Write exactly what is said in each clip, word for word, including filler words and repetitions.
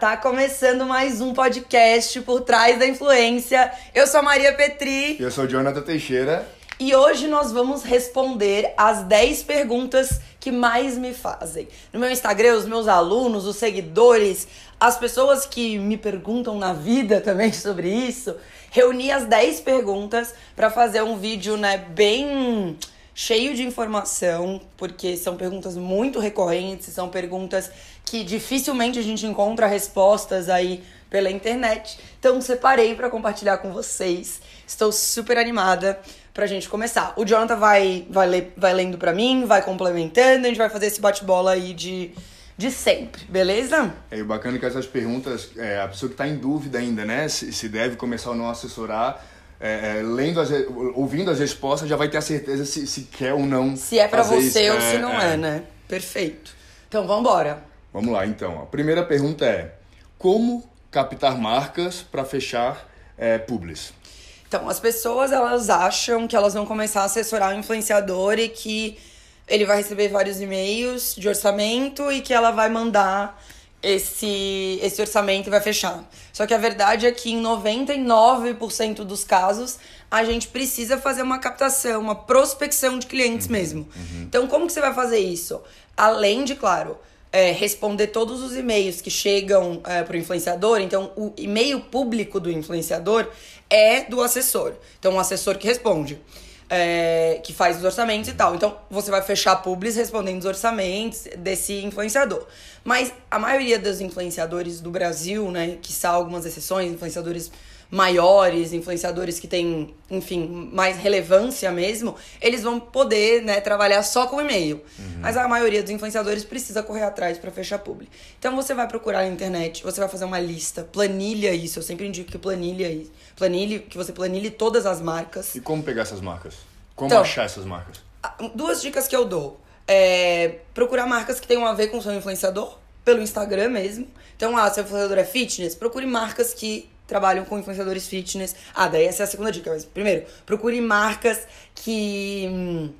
Tá começando mais um podcast Por Trás da Influência. Eu sou a Maria Petri. E eu sou o Jonathan Teixeira. E hoje nós vamos responder as dez perguntas que mais me fazem. No meu Instagram, os meus alunos, os seguidores, as pessoas que me perguntam na vida também sobre isso, reuni as dez perguntas para fazer um vídeo, né, bem cheio de informação, porque são perguntas muito recorrentes, são perguntas que dificilmente a gente encontra respostas aí pela internet. Então, separei para compartilhar com vocês. Estou super animada pra gente começar. O Jonathan vai, vai, ler, vai lendo pra mim, vai complementando, a gente vai fazer esse bate-bola aí de, de sempre, beleza? É, o bacana é que essas perguntas, é, a pessoa que tá em dúvida ainda, né, se, se deve começar ou não a assessorar, É, é, lendo as, ouvindo as respostas já vai ter a certeza se, se quer ou não. Se é pra você isso. ou é, se não é. é, né? Perfeito. Então, vamos embora. Vamos lá, então. A primeira pergunta é: como captar marcas pra fechar é, publis? Então, as pessoas, elas acham que elas vão começar a assessorar o influenciador e que ele vai receber vários e-mails de orçamento e que ela vai mandar esse, esse orçamento vai fechar. Só que a verdade é que em noventa e nove por cento dos casos a gente precisa fazer uma captação, uma prospecção de clientes uhum, mesmo. Uhum. Então, como que você vai fazer isso? Além de, claro, é, responder todos os e-mails que chegam é, para o influenciador. Então, o e-mail público do influenciador é do assessor. Então, o assessor que responde, é, que faz os orçamentos e tal. Então, você vai fechar publis respondendo os orçamentos desse influenciador. Mas a maioria dos influenciadores do Brasil, né, que são algumas exceções, influenciadores maiores, influenciadores que têm, enfim, mais relevância mesmo, eles vão poder, né, trabalhar só com e-mail. Uhum. Mas a maioria dos influenciadores precisa correr atrás para fechar publi. Então, você vai procurar na internet, você vai fazer uma lista, planilha isso. Eu sempre indico que planilha isso. Planilhe, que você planilhe todas as marcas. E como pegar essas marcas? Como então, achar essas marcas? Duas dicas que eu dou. É, procurar marcas que tenham a ver com o seu influenciador, pelo Instagram mesmo. Então, ah, seu influenciador é fitness, procure marcas que trabalham com influenciadores fitness. Ah, daí essa é a segunda dica. Mas primeiro, procure marcas que hum,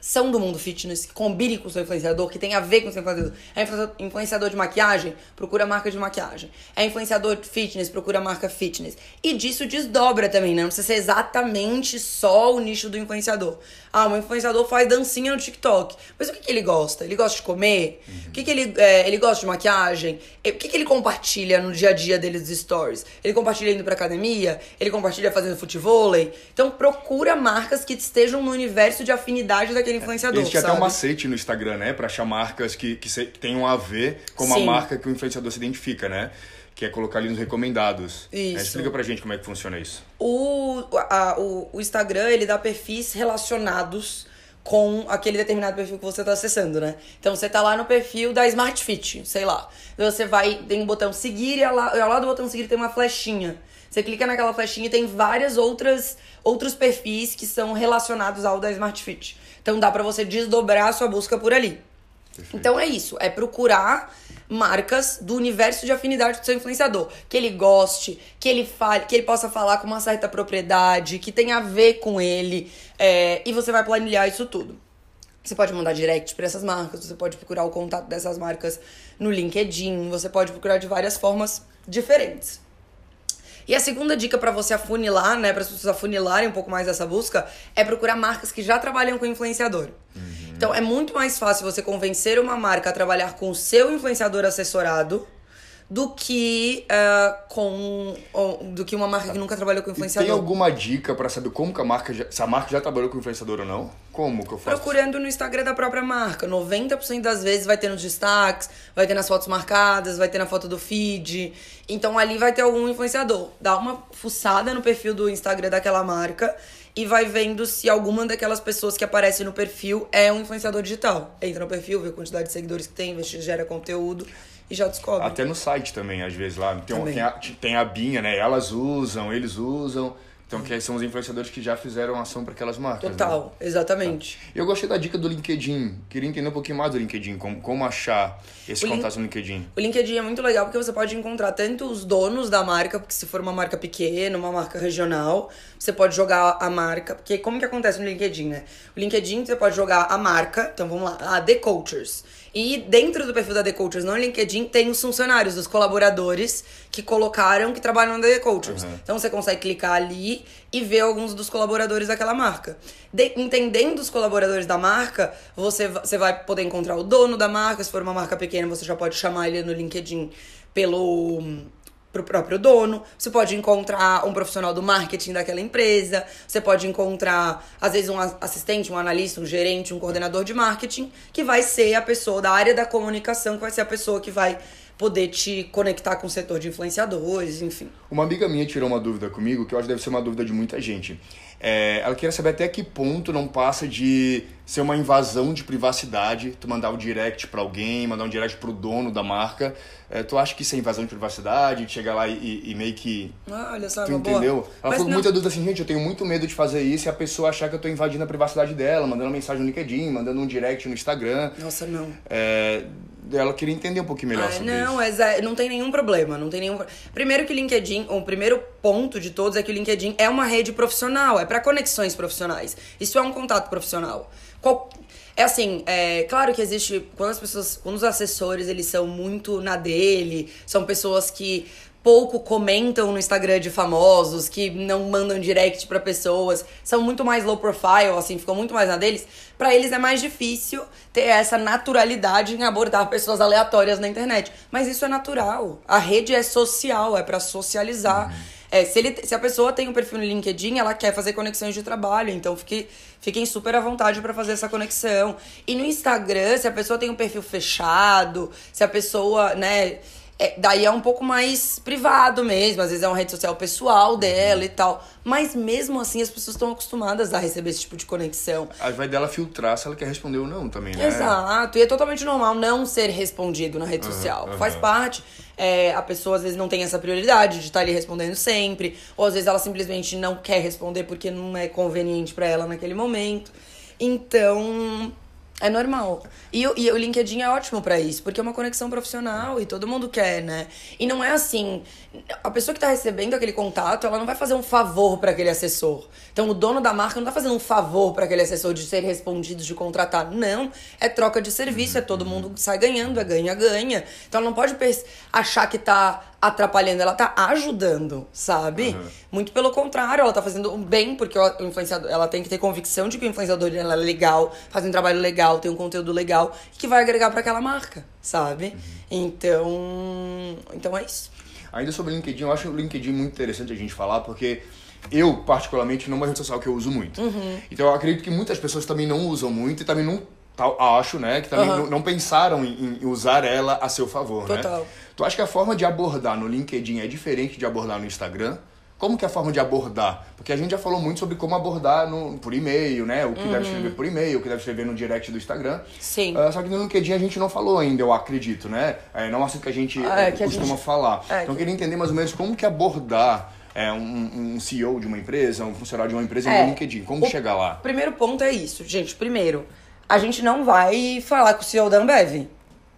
são do mundo fitness, que combinem com o seu influenciador, que tem a ver com o seu influenciador. É influenciador de maquiagem? Procura marca de maquiagem. É influenciador de fitness? Procura marca fitness. E disso desdobra também, né? Não precisa ser exatamente só o nicho do influenciador. Ah, um influenciador faz dancinha no TikTok. Mas o que, que ele gosta? Ele gosta de comer? Uhum. O que, que ele, é, ele gosta de maquiagem? O que, que ele compartilha no dia a dia dele dos stories? Ele compartilha indo pra academia? Ele compartilha fazendo futevôlei? Então procura marcas que estejam no universo de afinidade daquele influenciador. Existe até um macete no Instagram, né? Pra achar marcas que, que tenham a ver com uma Sim. marca que o influenciador se identifica, né? Que é colocar ali nos recomendados. Isso. É, explica pra gente como é que funciona isso. O, a, o, o Instagram, ele dá perfis relacionados com aquele determinado perfil que você tá acessando, né? Então, você tá lá no perfil da Smartfit, sei lá. Você vai, tem um botão seguir e ao lado do botão seguir tem uma flechinha. Você clica naquela flechinha e tem várias outras outros perfis que são relacionados ao da Smartfit. Então, dá pra você desdobrar a sua busca por ali. Perfeito. Então, é isso. É procurar marcas do universo de afinidade do seu influenciador, que ele goste, que ele fale, que ele possa falar com uma certa propriedade, que tenha a ver com ele, é, e você vai planilhar isso tudo. Você pode mandar direct para essas marcas, você pode procurar o contato dessas marcas no LinkedIn, você pode procurar de várias formas diferentes. E a segunda dica para você afunilar, né, para as pessoas afunilarem um pouco mais essa busca, é procurar marcas que já trabalham com influenciador. Uhum. Então, é muito mais fácil você convencer uma marca a trabalhar com o seu influenciador assessorado do que, uh, com, ou, do que uma marca que nunca trabalhou com influenciador. E tem alguma dica para saber como que a marca já, se a marca já trabalhou com influenciador ou não? Como que eu faço? Procurando no Instagram da própria marca. noventa por cento das vezes vai ter nos destaques, vai ter nas fotos marcadas, vai ter na foto do feed. Então, ali vai ter algum influenciador. Dá uma fuçada no perfil do Instagram daquela marca e vai vendo se alguma daquelas pessoas que aparecem no perfil é um influenciador digital. Entra no perfil, vê a quantidade de seguidores que tem, vê se gera conteúdo e já descobre. Até no site também, às vezes, lá. Tem, uma, tem, a, tem a abinha, né? Elas usam, eles usam. Então, que são os influenciadores que já fizeram ação para aquelas marcas. Total, né? Exatamente. Eu gostei da dica do LinkedIn. Queria entender um pouquinho mais do LinkedIn, como, como achar esse contato no LinkedIn. O LinkedIn é muito legal porque você pode encontrar tanto os donos da marca, porque se for uma marca pequena, uma marca regional, você pode jogar a marca. Porque como que acontece no LinkedIn, né? O LinkedIn, você pode jogar a marca. Então, vamos lá, a The Coachers. E dentro do perfil da The Cultures no LinkedIn tem os funcionários, os colaboradores que colocaram, que trabalham na The Cultures. Uhum. Então você consegue clicar ali e ver alguns dos colaboradores daquela marca. De, entendendo os colaboradores da marca, você, você vai poder encontrar o dono da marca. Se for uma marca pequena, você já pode chamar ele no LinkedIn pelo... pro próprio dono, você pode encontrar um profissional do marketing daquela empresa, você pode encontrar, às vezes, um assistente, um analista, um gerente, um coordenador de marketing, que vai ser a pessoa da área da comunicação, que vai ser a pessoa que vai poder te conectar com o setor de influenciadores, enfim. Uma amiga minha tirou uma dúvida comigo, que eu acho que deve ser uma dúvida de muita gente. É, ela queria saber até que ponto não passa de ser uma invasão de privacidade, tu mandar um direct pra alguém, mandar um direct pro dono da marca. É, tu acha que isso é invasão de privacidade? Chegar lá e, e meio que... Ah, olha só, tu entendeu? Boa. Ela ficou com muita dúvida assim, gente, eu tenho muito medo de fazer isso e a pessoa achar que eu tô invadindo a privacidade dela, mandando uma mensagem no LinkedIn, mandando um direct no Instagram. Nossa, não. É... Ela queria entender um pouquinho melhor ah, sobre não, isso. Não, não tem nenhum problema. Não tem nenhum... Primeiro que o LinkedIn, o primeiro ponto de todos é que o LinkedIn é uma rede profissional, é para conexões profissionais. Isso é um contato profissional. Qual... É assim, é claro que existe... Quando as pessoas, quando os assessores, eles são muito na dele, são pessoas que pouco comentam no Instagram de famosos, que não mandam direct pra pessoas, são muito mais low profile, assim, ficam muito mais na deles. Pra eles é mais difícil ter essa naturalidade em abordar pessoas aleatórias na internet. Mas isso é natural. A rede é social, é pra socializar. Uhum. É, se, ele, se a pessoa tem um perfil no LinkedIn, ela quer fazer conexões de trabalho, então fique, fiquem super à vontade pra fazer essa conexão. E no Instagram, se a pessoa tem um perfil fechado, se a pessoa, né... É, daí é um pouco mais privado mesmo, às vezes é uma rede social pessoal dela e tal. Mas mesmo assim as pessoas estão acostumadas a receber esse tipo de conexão. Aí vai dela filtrar se ela quer responder ou não também, né? Exato, e é totalmente normal não ser respondido na rede uhum, social. Uhum. Faz parte, é, a pessoa às vezes não tem essa prioridade de estar ali respondendo sempre. Ou às vezes ela simplesmente não quer responder porque não é conveniente pra ela naquele momento. Então... É normal. E, e o LinkedIn é ótimo pra isso, porque é uma conexão profissional e todo mundo quer, né? E não é assim... A pessoa que tá recebendo aquele contato, ela não vai fazer um favor pra aquele assessor. Então, o dono da marca não tá fazendo um favor pra aquele assessor de ser respondido, de contratar. Não. É troca de serviço, é todo mundo sai ganhando, é ganha-ganha. Então, ela não pode achar que tá atrapalhando, ela tá ajudando, sabe? Uhum. Muito pelo contrário, ela tá fazendo um bem, porque o influenciador, ela tem que ter convicção de que o influenciador ela é legal, faz um trabalho legal, tem um conteúdo legal, que vai agregar pra aquela marca, sabe? Uhum. Então, então é isso. Ainda sobre o LinkedIn, eu acho o LinkedIn muito interessante a gente falar, porque eu, particularmente, não é uma rede social que eu uso muito. Uhum. Então eu acredito que muitas pessoas também não usam muito e também não acho, né, que também uhum. não, não pensaram em, em usar ela a seu favor, Total. Né? Tu acha que a forma de abordar no LinkedIn é diferente de abordar no Instagram? Como que é a forma de abordar? Porque a gente já falou muito sobre como abordar no, por e-mail, né? O que uhum. deve escrever por e-mail, o que deve escrever no direct do Instagram. Sim. Uh, só que no LinkedIn a gente não falou ainda, eu acredito, né? É, não é assim que a gente ah, é, que costuma a gente... falar. É, então eu queria entender mais ou menos como que abordar é, um, um C E O de uma empresa, um funcionário de uma empresa é. no LinkedIn. Como o chegar lá? O primeiro ponto é isso, gente. Primeiro... A gente não vai falar com o C E O da Ambev,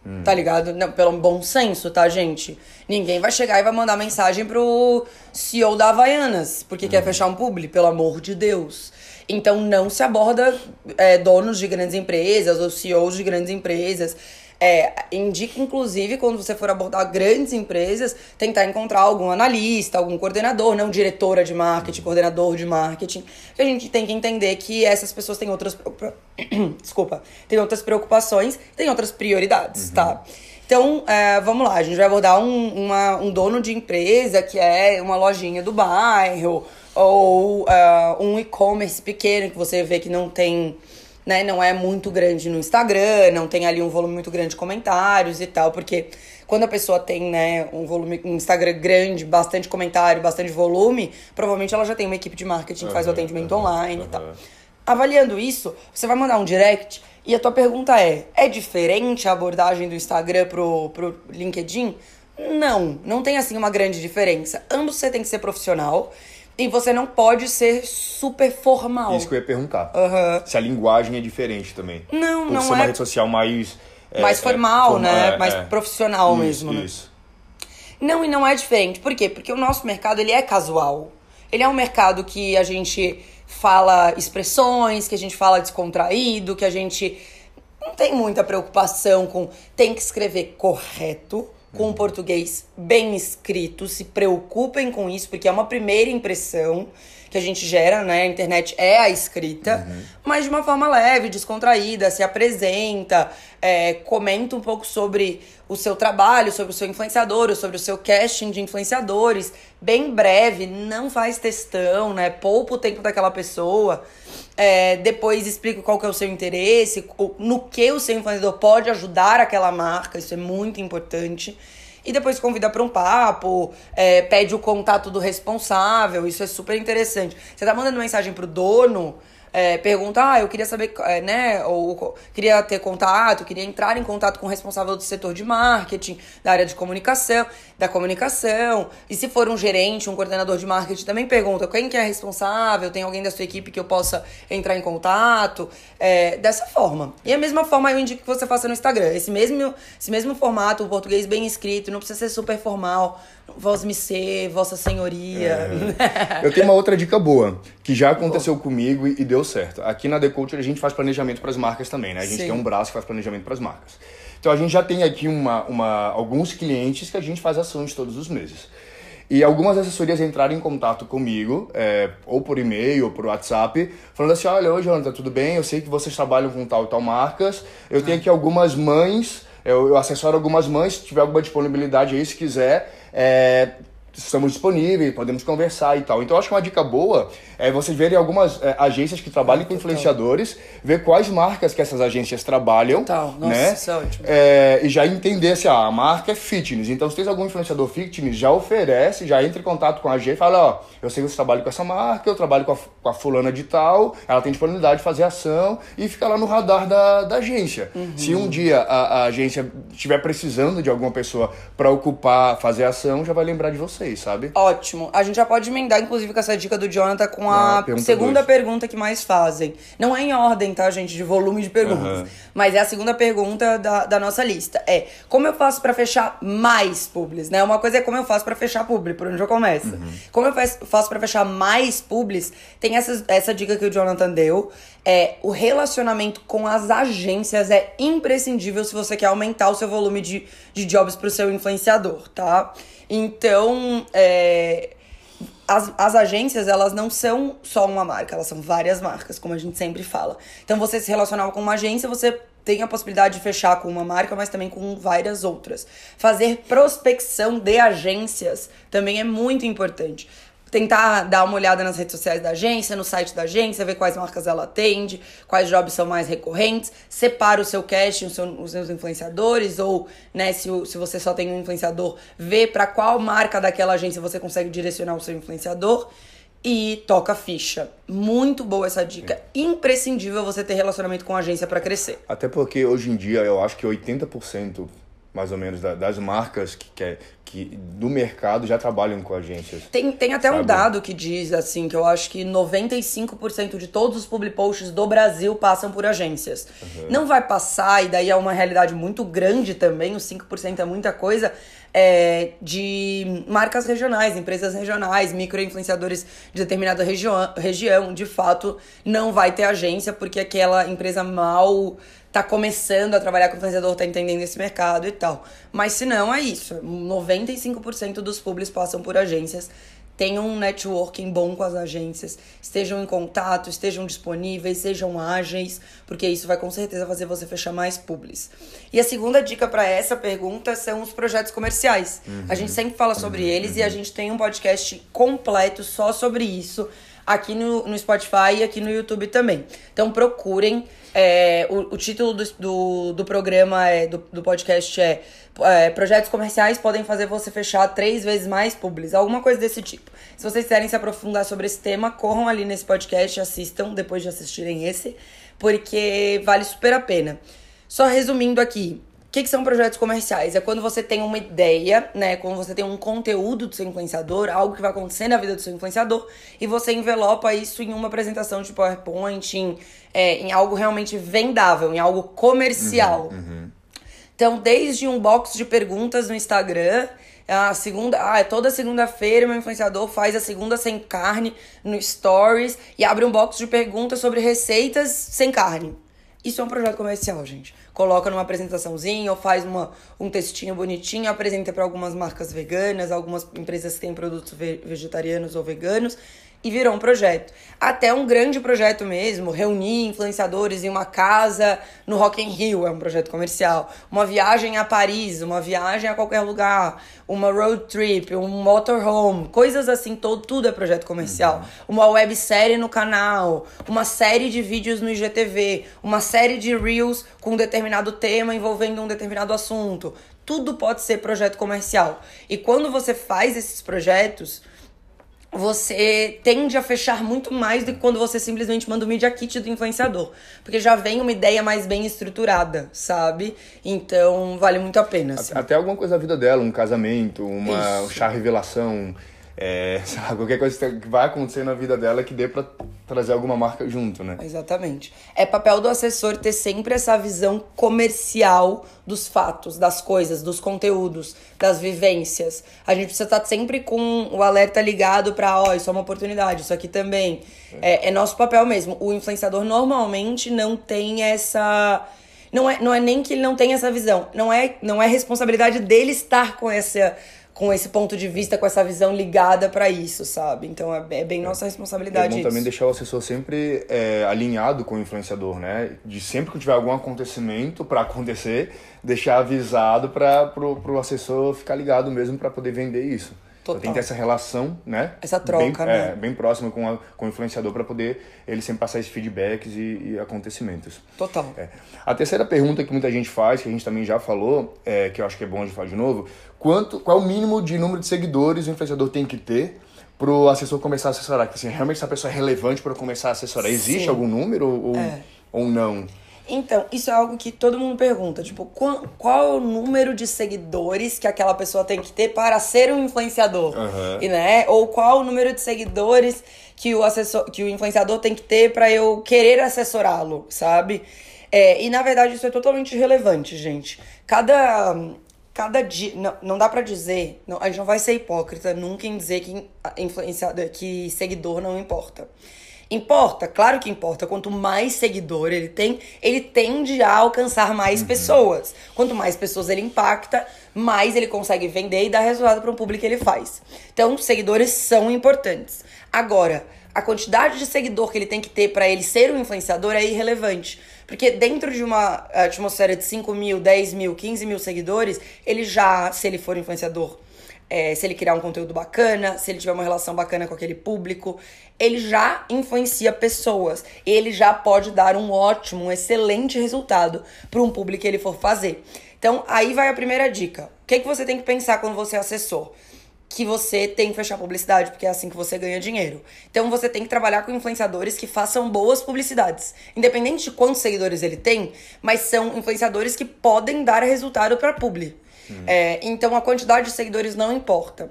hum. tá ligado? Não, pelo bom senso, tá, gente? Ninguém vai chegar e vai mandar mensagem pro C E O da Havaianas, porque hum. quer fechar um publi, pelo amor de Deus. Então, não se aborda é, donos de grandes empresas ou C E Os de grandes empresas. É, indica, inclusive, quando você for abordar grandes empresas, tentar encontrar algum analista, algum coordenador, não diretora de marketing, coordenador de marketing. Porque a gente tem que entender que essas pessoas têm outras... Desculpa. Têm outras preocupações, têm outras prioridades, uhum. tá? Então, é, vamos lá. A gente vai abordar um, uma, um dono de empresa que é uma lojinha do bairro ou uh, um e-commerce pequeno que você vê que não tem... Né, não é muito grande no Instagram, não tem ali um volume muito grande de comentários e tal, porque quando a pessoa tem, né, um volume, um Instagram grande, bastante comentário, bastante volume, provavelmente ela já tem uma equipe de marketing que faz uhum, o atendimento uhum, online uhum. e tal. Avaliando isso, você vai mandar um direct e a tua pergunta é, é diferente a abordagem do Instagram pro, pro LinkedIn? Não, não tem assim uma grande diferença. Ambos você tem que ser profissional. E você não pode ser super formal. Isso que eu ia perguntar. Uhum. Se a linguagem é diferente também. Não, Por não é. Por ser uma rede social mais... É, mais formal, é, formal né? É, mais é. profissional isso, mesmo. Isso. Né? Não, e não é diferente. Por quê? Porque o nosso mercado, ele é casual. Ele é um mercado que a gente fala expressões, que a gente fala descontraído, que a gente... não tem muita preocupação com... Tem que escrever correto, com o um português bem escrito. Se preocupem com isso, porque é uma primeira impressão que a gente gera, né? A internet é a escrita, uhum. mas de uma forma leve, descontraída, se apresenta, é, comenta um pouco sobre o seu trabalho, sobre o seu influenciador, sobre o seu casting de influenciadores, bem breve, não faz textão, né? Poupa o tempo daquela pessoa, é, depois explica qual que é o seu interesse, no que o seu influenciador pode ajudar aquela marca, isso é muito importante. E depois convida para um papo, é, pede o contato do responsável, isso é super interessante. Você tá mandando mensagem pro dono, é, pergunta, ah, eu queria saber, é, né, ou queria ter contato, queria entrar em contato com o responsável do setor de marketing, da área de comunicação, da comunicação. E se for um gerente, um coordenador de marketing, também pergunta quem que é responsável, tem alguém da sua equipe que eu possa entrar em contato, é, dessa forma. E a mesma forma eu indico que você faça no Instagram, esse mesmo, esse mesmo formato, o português bem escrito, não precisa ser super formal, vós me ser, vossa senhoria. É. Eu tenho uma outra dica boa, que já aconteceu oh. comigo e deu certo. Aqui na The Culture a gente faz planejamento para as marcas também, né? A gente Sim. tem um braço que faz planejamento para as marcas. Então a gente já tem aqui uma, uma, alguns clientes que a gente faz ações todos os meses. E algumas assessorias entraram em contato comigo, é, ou por e-mail, ou por WhatsApp, falando assim, olha, ô Jonathan, tudo bem? Eu sei que vocês trabalham com tal e tal marcas, eu ah. tenho aqui algumas mães... Eu, eu assessoro algumas mães, se tiver alguma disponibilidade aí, se quiser, é, estamos disponíveis, podemos conversar e tal. Então, eu acho que uma dica boa é vocês verem algumas é, agências que trabalham ah, com influenciadores, ver quais marcas que essas agências trabalham, total. Nossa, né? Isso é ótimo. É, e já entender se assim, ah, a marca é fitness. Então, se tem algum influenciador fitness, já oferece, já entra em contato com a agência e fala, ó, eu sei que você trabalha com essa marca, eu trabalho com a, com a fulana de tal, ela tem disponibilidade de fazer ação e fica lá no radar da, da agência. Uhum. Se um dia a, a agência estiver precisando de alguma pessoa para ocupar, fazer ação, já vai lembrar de você. Sabe? Ótimo. A gente já pode emendar, inclusive, com essa dica do Jonathan com a ah, pergunta segunda dois. Pergunta que mais fazem. Não é em ordem, tá, gente? De volume de perguntas. Uhum. Mas é a segunda pergunta da, da nossa lista. É, como eu faço pra fechar mais publis, né? Uma coisa é como eu faço pra fechar publi, por onde eu começo. Uhum. Como eu faço pra fechar mais publis, tem essa, essa dica que o Jonathan deu. É, o relacionamento com as agências é imprescindível se você quer aumentar o seu volume de, de jobs pro seu influenciador, tá? Então, é, as, as agências, elas não são só uma marca, elas são várias marcas, como a gente sempre fala. Então, você se relacionar com uma agência, você tem a possibilidade de fechar com uma marca, mas também com várias outras. Fazer prospecção de agências também é muito importante. Tentar dar uma olhada nas redes sociais da agência, no site da agência, ver quais marcas ela atende, quais jobs são mais recorrentes, separa o seu casting, o seu, os seus influenciadores, ou né, se, o, se você só tem um influenciador, vê para qual marca daquela agência você consegue direcionar o seu influenciador e toca ficha. Muito boa essa dica. Imprescindível você ter relacionamento com a agência para crescer. Até porque hoje em dia eu acho que oitenta por cento mais ou menos da, das marcas que quer... Que do mercado já trabalham com agências. Tem, tem até sabe? Um dado que diz, assim, que eu acho que noventa e cinco por cento de todos os public posts do Brasil passam por agências. Uhum. Não vai passar, e daí é uma realidade muito grande também, os cinco por cento é muita coisa, é, de marcas regionais, empresas regionais, microinfluenciadores de determinada região, região. De fato, não vai ter agência, porque aquela empresa mal... tá começando a trabalhar com influenciador, tá entendendo esse mercado e tal. Mas se não, é isso. noventa e cinco por cento dos publis passam por agências. Tenham um networking bom com as agências. Estejam em contato, estejam disponíveis, sejam ágeis. Porque isso vai com certeza fazer você fechar mais publis. E a segunda dica para essa pergunta são os projetos comerciais. Uhum. A gente sempre fala sobre uhum. eles e a gente tem um podcast completo só sobre isso. Aqui no, no Spotify e aqui no YouTube também. Então procurem. É, o, o título do, do, do programa, é, do, do podcast é, é... Projetos comerciais podem fazer você fechar três vezes mais publis. Alguma coisa desse tipo. Se vocês quiserem se aprofundar sobre esse tema, corram ali nesse podcast e assistam depois de assistirem esse. Porque vale super a pena. Só resumindo aqui. O que, que são projetos comerciais? É quando você tem uma ideia, né? Quando você tem um conteúdo do seu influenciador, algo que vai acontecer na vida do seu influenciador, e você envelopa isso em uma apresentação de PowerPoint, em, é, em algo realmente vendável, em algo comercial. Uhum, uhum. Então, desde um box de perguntas no Instagram... A segunda, ah, toda segunda-feira meu influenciador faz a segunda sem carne no Stories e abre um box de perguntas sobre receitas sem carne. Isso é um projeto comercial, gente. Coloca numa apresentaçãozinha ou faz uma, um textinho bonitinho, apresenta para algumas marcas veganas, algumas empresas que têm produtos ve- vegetarianos ou veganos, e virou um projeto. Até um grande projeto mesmo, reunir influenciadores em uma casa no Rock in Rio, é um projeto comercial. Uma viagem a Paris, uma viagem a qualquer lugar, uma road trip, um motorhome, coisas assim, todo, tudo é projeto comercial. Uma websérie no canal, uma série de vídeos no I G T V, uma série de reels com um determinado tema envolvendo um determinado assunto. Tudo pode ser projeto comercial. E quando você faz esses projetos, você tende a fechar muito mais do que quando você simplesmente manda o media kit do influenciador. Porque já vem uma ideia mais bem estruturada, sabe? Então, vale muito a pena. Assim. Até alguma coisa da vida dela, um casamento, uma Isso. chá revelação, é, sabe? Qualquer coisa que vai acontecer na vida dela que dê pra trazer alguma marca junto, né? Exatamente. É papel do assessor ter sempre essa visão comercial dos fatos, das coisas, dos conteúdos, das vivências. A gente precisa estar sempre com o alerta ligado para, ó, oh, isso é uma oportunidade, isso aqui também. É. É, é nosso papel mesmo. O influenciador normalmente não tem essa... Não é, não é nem que ele não tenha essa visão. Não é, não é responsabilidade dele estar com essa... com esse ponto de vista, com essa visão ligada pra isso, sabe? Então é bem nossa responsabilidade isso. É bom isso. Também deixar o assessor sempre é, alinhado com o influenciador, né? De sempre que tiver algum acontecimento pra acontecer, deixar avisado pra, pro, pro assessor ficar ligado mesmo pra poder vender isso. Total. Tem que ter essa relação, né? Essa troca, bem, né? É, bem próxima com, a, com o influenciador para poder ele sempre passar esses feedbacks e, e acontecimentos. Total. É. A terceira pergunta que muita gente faz, que a gente também já falou, é, que eu acho que é bom a gente falar de novo, quanto, qual é o mínimo de número de seguidores o influenciador tem que ter para o assessor começar a assessorar? Porque, assim, realmente essa pessoa é relevante para começar a assessorar. Sim. Existe algum número ou, é. ou não? Então, isso é algo que todo mundo pergunta, tipo, qual, qual é o número de seguidores que aquela pessoa tem que ter para ser um influenciador, uhum. e, né? Ou qual é o número de seguidores que o, assessor, que o influenciador tem que ter para eu querer assessorá-lo, sabe? É, e, na verdade, isso é totalmente irrelevante, gente. Cada... Cada dia... Não, não dá pra dizer... Não, a gente não vai ser hipócrita nunca em dizer que, influenciador, que seguidor não importa. Importa? Claro que importa. Quanto mais seguidor ele tem, ele tende a alcançar mais uhum. pessoas. Quanto mais pessoas ele impacta, mais ele consegue vender e dar resultado para um público que ele faz. Então, seguidores são importantes. Agora, a quantidade de seguidor que ele tem que ter para ele ser um influenciador é irrelevante. Porque dentro de uma atmosfera de cinco mil, dez mil, quinze mil seguidores, ele já, se ele for influenciador, é, se ele criar um conteúdo bacana, se ele tiver uma relação bacana com aquele público, ele já influencia pessoas. Ele já pode dar um ótimo, um excelente resultado para um público que ele for fazer. Então, aí vai a primeira dica. O que, é que você tem que pensar quando você é assessor? Que você tem que fechar publicidade, porque é assim que você ganha dinheiro. Então, você tem que trabalhar com influenciadores que façam boas publicidades. Independente de quantos seguidores ele tem, mas são influenciadores que podem dar resultado para publi. Hum. É, então, a quantidade de seguidores não importa.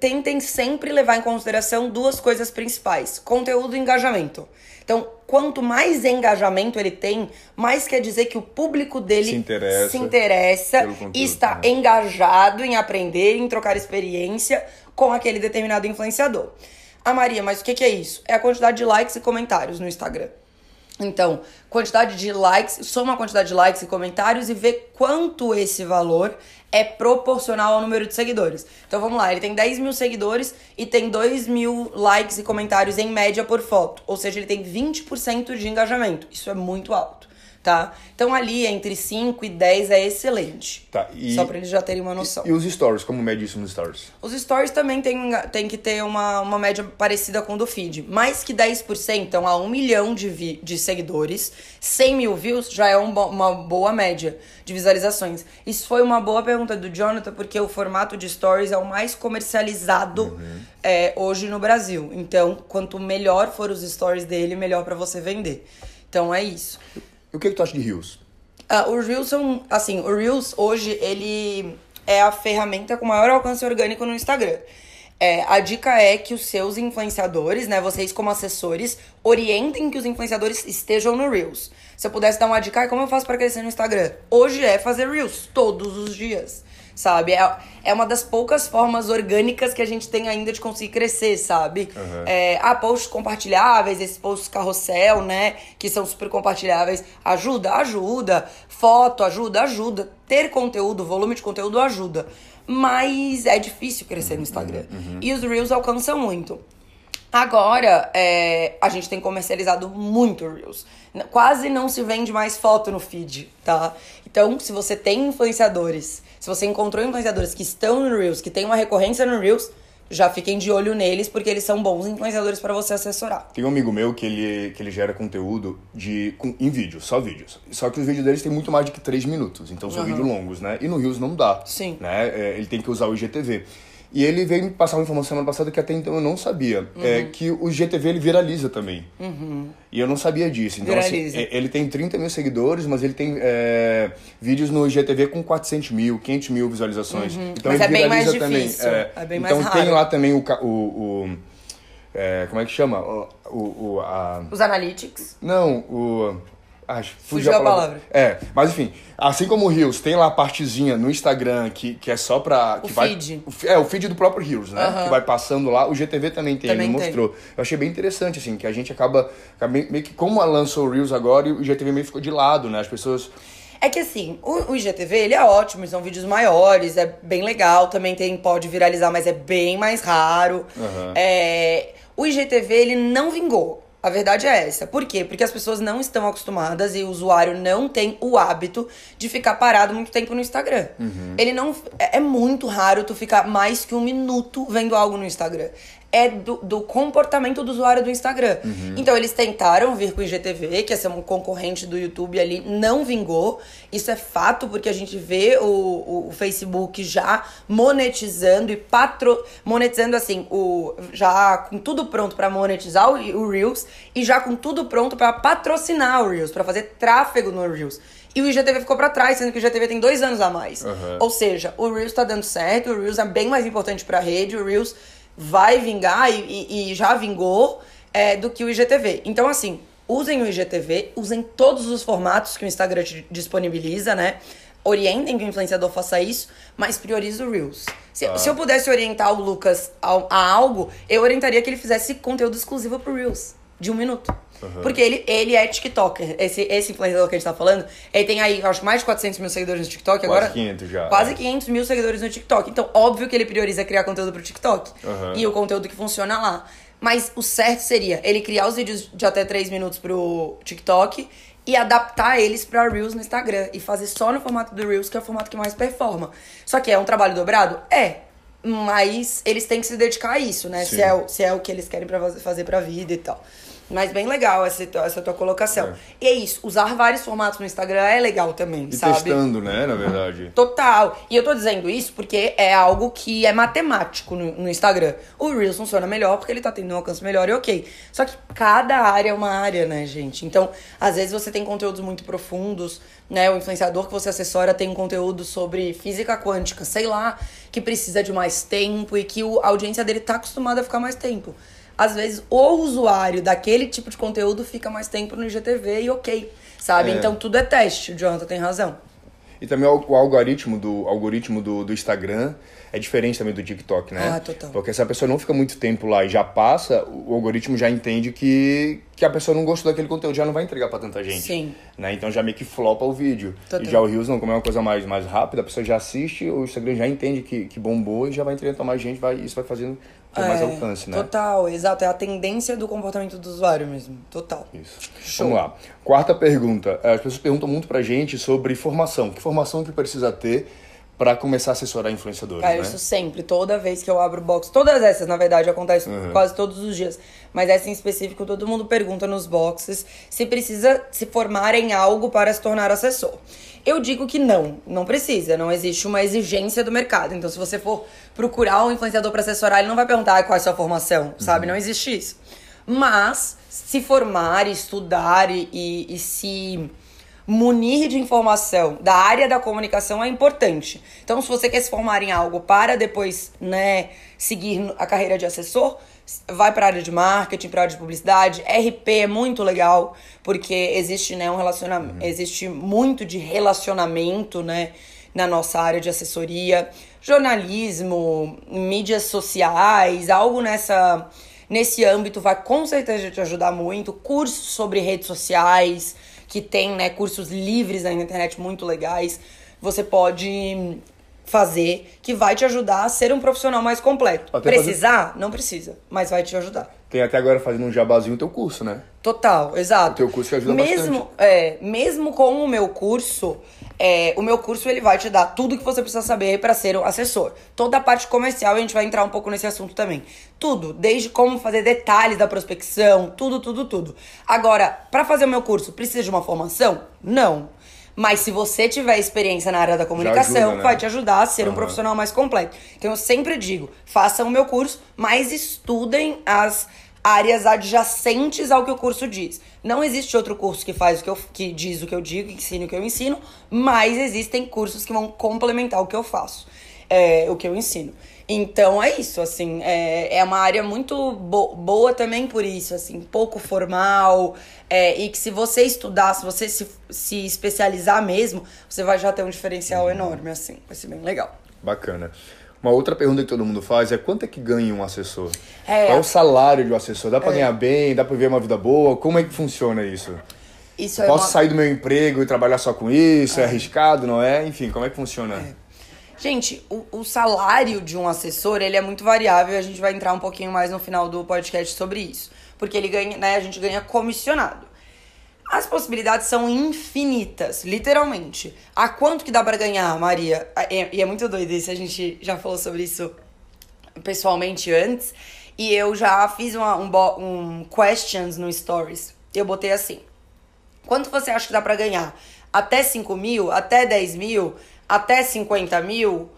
Tentem sempre levar em consideração duas coisas principais. Conteúdo e engajamento. Então, quanto mais engajamento ele tem, mais quer dizer que o público dele se interessa, se interessa conteúdo, e está né? engajado em aprender, em trocar experiência com aquele determinado influenciador. Ah, Maria, mas o que que é isso? É a quantidade de likes e comentários no Instagram. Então, quantidade de likes, soma a quantidade de likes e comentários e vê quanto esse valor é proporcional ao número de seguidores. Então, vamos lá, ele tem dez mil seguidores e tem dois mil likes e comentários em média por foto. Ou seja, ele tem vinte por cento de engajamento. Isso é muito alto, tá? Então, ali, entre cinco e dez é excelente. Tá, e, só pra eles já terem uma noção. E, e os stories, como mede isso nos stories? Os stories também tem, tem que ter uma, uma média parecida com o do feed. Mais que dez por cento, então, a um milhão de, vi, de seguidores, cem mil views já é um, uma boa média de visualizações. Isso foi uma boa pergunta do Jonathan, porque o formato de stories é o mais comercializado uhum. é, hoje no Brasil. Então, quanto melhor for os stories dele, melhor pra você vender. Então, é isso. O que, que tu acha de Reels? Ah, o Reels são, assim, o Reels hoje, ele é a ferramenta com maior alcance orgânico no Instagram. É, a dica é que os seus influenciadores, né, vocês como assessores, orientem que os influenciadores estejam no Reels. Se eu pudesse dar uma dica, ah, como eu faço pra crescer no Instagram? Hoje é fazer Reels, todos os dias. sabe? É, é uma das poucas formas orgânicas que a gente tem ainda de conseguir crescer, sabe? Uhum. É, ah, posts compartilháveis, esses posts carrossel, né? Que são super compartilháveis. Ajuda, ajuda. Foto, ajuda, ajuda. Ter conteúdo, volume de conteúdo ajuda. Mas é difícil crescer no Instagram. Uhum. E os Reels alcançam muito. Agora, é, a gente tem comercializado muito Reels. Quase não se vende mais foto no feed, tá? Então, se você tem influenciadores, se você encontrou influenciadores que estão no Reels, que tem uma recorrência no Reels, já fiquem de olho neles, porque eles são bons influenciadores para você assessorar. Tem um amigo meu que ele, que ele gera conteúdo de, com, em vídeo, só vídeos. Só que os vídeos deles tem muito mais de que três minutos, então são uhum. vídeos longos, né? E no Reels não dá. Sim. Né? É, ele tem que usar o I G T V. E ele veio me passar uma informação semana passada que até então eu não sabia. Uhum. É que o I G T V, ele viraliza também. Uhum. E eu não sabia disso. Então, viraliza. Assim, ele tem trinta mil seguidores, mas ele tem é, vídeos no I G T V com quatrocentos mil, quinhentos mil visualizações. Uhum. Então, mas ele é bem mais difícil. É, é bem mais então, raro. Tem lá também o... o, o é, como é que chama? O, o, a... Os analytics. Não, o... Acho, fugiu a palavra. É, mas enfim, assim como o Reels, tem lá a partezinha no Instagram que, que é só pra... Que o vai, feed. O, é, o feed do próprio Reels, né? Uhum. Que vai passando lá. O G T V também tem, também ele tem. Mostrou. Eu achei bem interessante, assim, que a gente acaba... acaba meio, meio que como ela lançou o Reels agora, o G T V meio ficou de lado, né? As pessoas... É que assim, o, o I G T V, ele é ótimo, são vídeos maiores, é bem legal. Também tem, pode viralizar, mas é bem mais raro. Uhum. É, o I G T V, ele não vingou. A verdade é essa. Por quê? Porque as pessoas não estão acostumadas e o usuário não tem o hábito de ficar parado muito tempo no Instagram. Uhum. Ele não... É muito raro tu ficar mais que um minuto vendo algo no Instagram. É do, do comportamento do usuário do Instagram. Uhum. Então, eles tentaram vir com o I G T V, que é ser um concorrente do YouTube ali, não vingou. Isso é fato, porque a gente vê o, o Facebook já monetizando e patro... Monetizando, assim, o, já com tudo pronto pra monetizar o, o Reels e já com tudo pronto pra patrocinar o Reels, pra fazer tráfego no Reels. E o I G T V ficou pra trás, sendo que o I G T V tem dois anos a mais. Uhum. Ou seja, o Reels tá dando certo, o Reels é bem mais importante pra rede, o Reels... vai vingar e, e, e já vingou é, do que o I G T V. Então, assim, usem o I G T V, usem todos os formatos que o Instagram te disponibiliza, né? Orientem que o influenciador faça isso, mas priorize o Reels. Se, ah. se eu pudesse orientar o Lucas a, a algo, eu orientaria que ele fizesse conteúdo exclusivo pro Reels, de um minuto. Uhum. Porque ele, ele é TikToker. Esse, esse influenciador que a gente tá falando, ele tem aí, acho que mais de quatrocentos mil seguidores no TikTok quase agora. Quase quinhentos já. Quase é. quinhentos mil seguidores no TikTok. Então, óbvio que ele prioriza criar conteúdo pro TikTok. Uhum. E o conteúdo que funciona lá. Mas o certo seria ele criar os vídeos de até três minutos pro TikTok e adaptar eles pra Reels no Instagram. E fazer só no formato do Reels, que é o formato que mais performa. Só que é um trabalho dobrado? É. Mas eles têm que se dedicar a isso, né? Se é, o, se é o que eles querem pra fazer pra vida e tal. Mas bem legal essa, essa tua colocação. É. E é isso, usar vários formatos no Instagram é legal também, e sabe? E testando, né, na verdade. Total. E eu tô dizendo isso porque é algo que é matemático no, no Instagram. O Reels funciona melhor porque ele tá tendo um alcance melhor e ok. Só que cada área é uma área, né, gente? Então, às vezes você tem conteúdos muito profundos, né? O influenciador que você assessora tem um conteúdo sobre física quântica, sei lá, que precisa de mais tempo e que o, a audiência dele tá acostumada a ficar mais tempo. Às vezes, o usuário daquele tipo de conteúdo fica mais tempo no I G T V e ok, sabe? É. Então, tudo é teste. O Jonathan tem razão. E também o algoritmo do, algoritmo do, do Instagram é diferente também do TikTok, né? Ah, total. Porque se a pessoa não fica muito tempo lá e já passa, o algoritmo já entende que, que a pessoa não gostou daquele conteúdo, já não vai entregar pra tanta gente. Sim. Né? Então, já meio que flopa o vídeo. Total. E já o Reels, não, como é uma coisa mais, mais rápida, a pessoa já assiste, o Instagram já entende que, que bombou e já vai entregar pra mais gente, vai, isso vai fazendo... Tem mais é, alcance, né? Total, exato. É a tendência do comportamento do usuário mesmo. Total. Isso. Show. Vamos lá. Quarta pergunta. As pessoas perguntam muito pra gente sobre formação. Que formação que precisa ter pra começar a assessorar influenciadores, Cara, né? Isso sempre. Toda vez que eu abro box. Todas essas, na verdade, acontecem uhum. quase todos os dias. Mas essa em específico, todo mundo pergunta nos boxes se precisa se formar em algo para se tornar assessor. Eu digo que não, não precisa, não existe uma exigência do mercado. Então, se você for procurar um influenciador para assessorar, ele não vai perguntar qual é a sua formação, sabe? Uhum. Não existe isso. Mas, se formar, estudar e, e, e se munir de informação da área da comunicação é importante. Então, se você quer se formar em algo para depois, né, seguir a carreira de assessor... Vai para a área de marketing, para a área de publicidade. R P é muito legal, porque existe, né, um relacionamento, uhum. existe muito de relacionamento, né? na nossa área de assessoria, jornalismo, mídias sociais, algo nessa, nesse âmbito vai com certeza te ajudar muito. Cursos sobre redes sociais, que tem, né, cursos livres na internet muito legais, você pode fazer, que vai te ajudar a ser um profissional mais completo. Até precisar? Fazer... Não precisa, mas vai te ajudar. Tem até agora fazendo um jabazinho o teu curso, né? Total, exato. O teu curso que ajuda mesmo, bastante. É, mesmo com o meu curso, é, o meu curso ele vai te dar tudo que você precisa saber para ser um assessor. Toda a parte comercial, a gente vai entrar um pouco nesse assunto também. Tudo, desde como fazer detalhes da prospecção, tudo, tudo, tudo. Agora, para fazer o meu curso, precisa de uma formação? Não. Mas se você tiver experiência na área da comunicação, ajuda, né? Vai te ajudar a ser uhum. um profissional mais completo. Então, eu sempre digo, façam o meu curso, mas estudem as áreas adjacentes ao que o curso diz. Não existe outro curso que faz o que eu que diz o que eu digo, que ensina o que eu ensino, mas existem cursos que vão complementar o que eu faço, é, o que eu ensino. Então, é isso, assim, é, é uma área muito bo- boa também por isso, assim, pouco formal, é, e que se você estudar, se você se, se especializar mesmo, você vai já ter um diferencial enorme, assim, vai ser bem legal. Bacana. Uma outra pergunta que todo mundo faz é quanto é que ganha um assessor? É, Qual é o salário de um assessor? Dá pra é, ganhar bem? Dá pra viver uma vida boa? Como é que funciona isso? isso é Posso uma... sair do meu emprego e trabalhar só com isso? É, é arriscado, não é? Enfim, como é que funciona? É. Gente, o, o salário de um assessor, ele é muito variável. A gente vai entrar um pouquinho mais no final do podcast sobre isso. Porque ele ganha, né, a gente ganha comissionado. As possibilidades são infinitas, literalmente. A quanto que dá pra ganhar, Maria? E é muito doido isso, a gente já falou sobre isso pessoalmente antes. E eu já fiz uma, um, um questions no Stories. Eu botei assim: quanto você acha que dá pra ganhar? Até cinco mil? Até dez mil? Até cinquenta mil?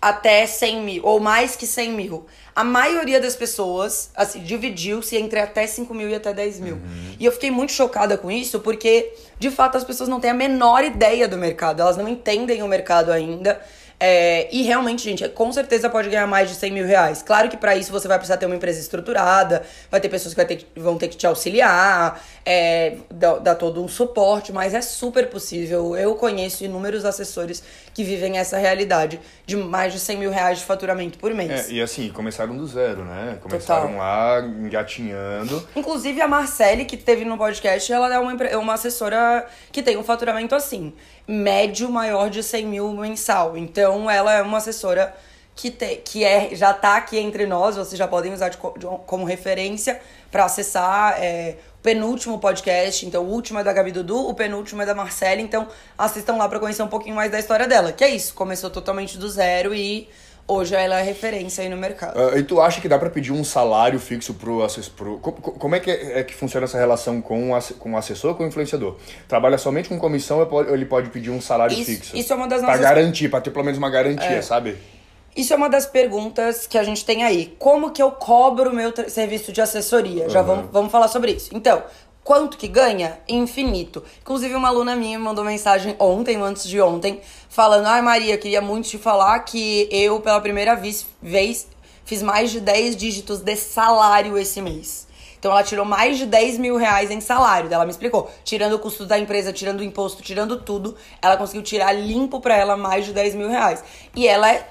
Até cem mil? Ou mais que cem mil? A maioria das pessoas, assim, dividiu-se entre até cinco mil e até dez mil. Uhum. E eu fiquei muito chocada com isso, porque, de fato, as pessoas não têm a menor ideia do mercado. Elas não entendem o mercado ainda. É, e realmente, gente, com certeza pode ganhar mais de cem mil reais. Claro que pra isso você vai precisar ter uma empresa estruturada, vai ter pessoas que, vai ter que vão ter que te auxiliar, é, dar, dar todo um suporte, mas é super possível. Eu conheço inúmeros assessores que vivem essa realidade de mais de cem mil reais de faturamento por mês. É, e assim, começar do zero, né? Começaram Total. lá, engatinhando. Inclusive, a Marcele, que teve no podcast, ela é uma, empre... uma assessora que tem um faturamento, assim, médio maior de cem mil mensal. Então, ela é uma assessora que, te... que é... já tá aqui entre nós, vocês já podem usar de... De... como referência para acessar é... o penúltimo podcast. Então, o último é da Gabi Dudu, o penúltimo é da Marcele. Então, assistam lá para conhecer um pouquinho mais da história dela. Que é isso, começou totalmente do zero e... hoje ela é referência aí no mercado. Uh, e tu acha que dá pra pedir um salário fixo pro assessor? Como, como é, que é, é que funciona essa relação com, com o assessor, com o influenciador? Trabalha somente com comissão ou ele pode pedir um salário isso, fixo? Isso é uma das nossas... Pra garantir, pra ter pelo menos uma garantia, é. sabe? Isso é uma das perguntas que a gente tem aí. Como que eu cobro o meu tra- serviço de assessoria? Uhum. Já vamos, vamos falar sobre isso. Então... quanto que ganha? Infinito. Inclusive, uma aluna minha me mandou mensagem ontem, antes de ontem, falando: ai, Maria, queria muito te falar que eu, pela primeira vez, vez fiz mais de dez dígitos de salário esse mês. Então, ela tirou mais de dez mil reais em salário. Ela me explicou. Tirando o custo da empresa, tirando o imposto, tirando tudo, ela conseguiu tirar limpo pra ela mais de dez mil reais. E ela é...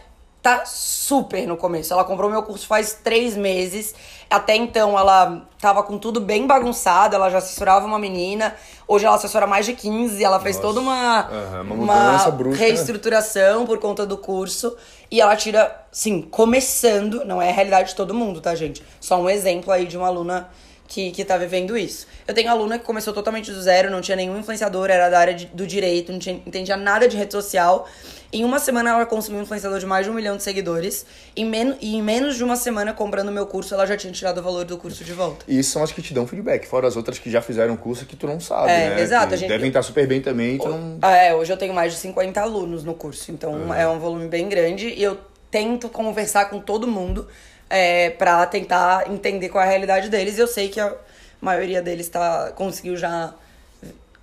tá super no começo. Ela comprou meu curso faz três meses. Até então, ela tava com tudo bem bagunçado. Ela já assessorava uma menina. Hoje, ela assessora mais de quinze. Ela fez Nossa. toda uma, uhum, uma, uma reestruturação por conta do curso. E ela tira, sim, começando. Não é a realidade de todo mundo, tá, gente? Só um exemplo aí de uma aluna que, que tá vivendo isso. Eu tenho aluna que começou totalmente do zero. Não tinha nenhum influenciador. Era da área de, do direito. Não tinha, entendia nada de rede social. Em uma semana, ela conseguiu um influenciador de mais de um milhão de seguidores. E, men- e em menos de uma semana, comprando meu curso, ela já tinha tirado o valor do curso de volta. E são as que te dão feedback. Fora as outras que já fizeram curso que tu não sabe, é, né? Exato. Que a gente... devem estar super bem também. Então... é, hoje eu tenho mais de cinquenta alunos no curso. Então, uhum. é um volume bem grande. E eu tento conversar com todo mundo é, pra tentar entender qual é a realidade deles. E eu sei que a maioria deles tá, conseguiu já...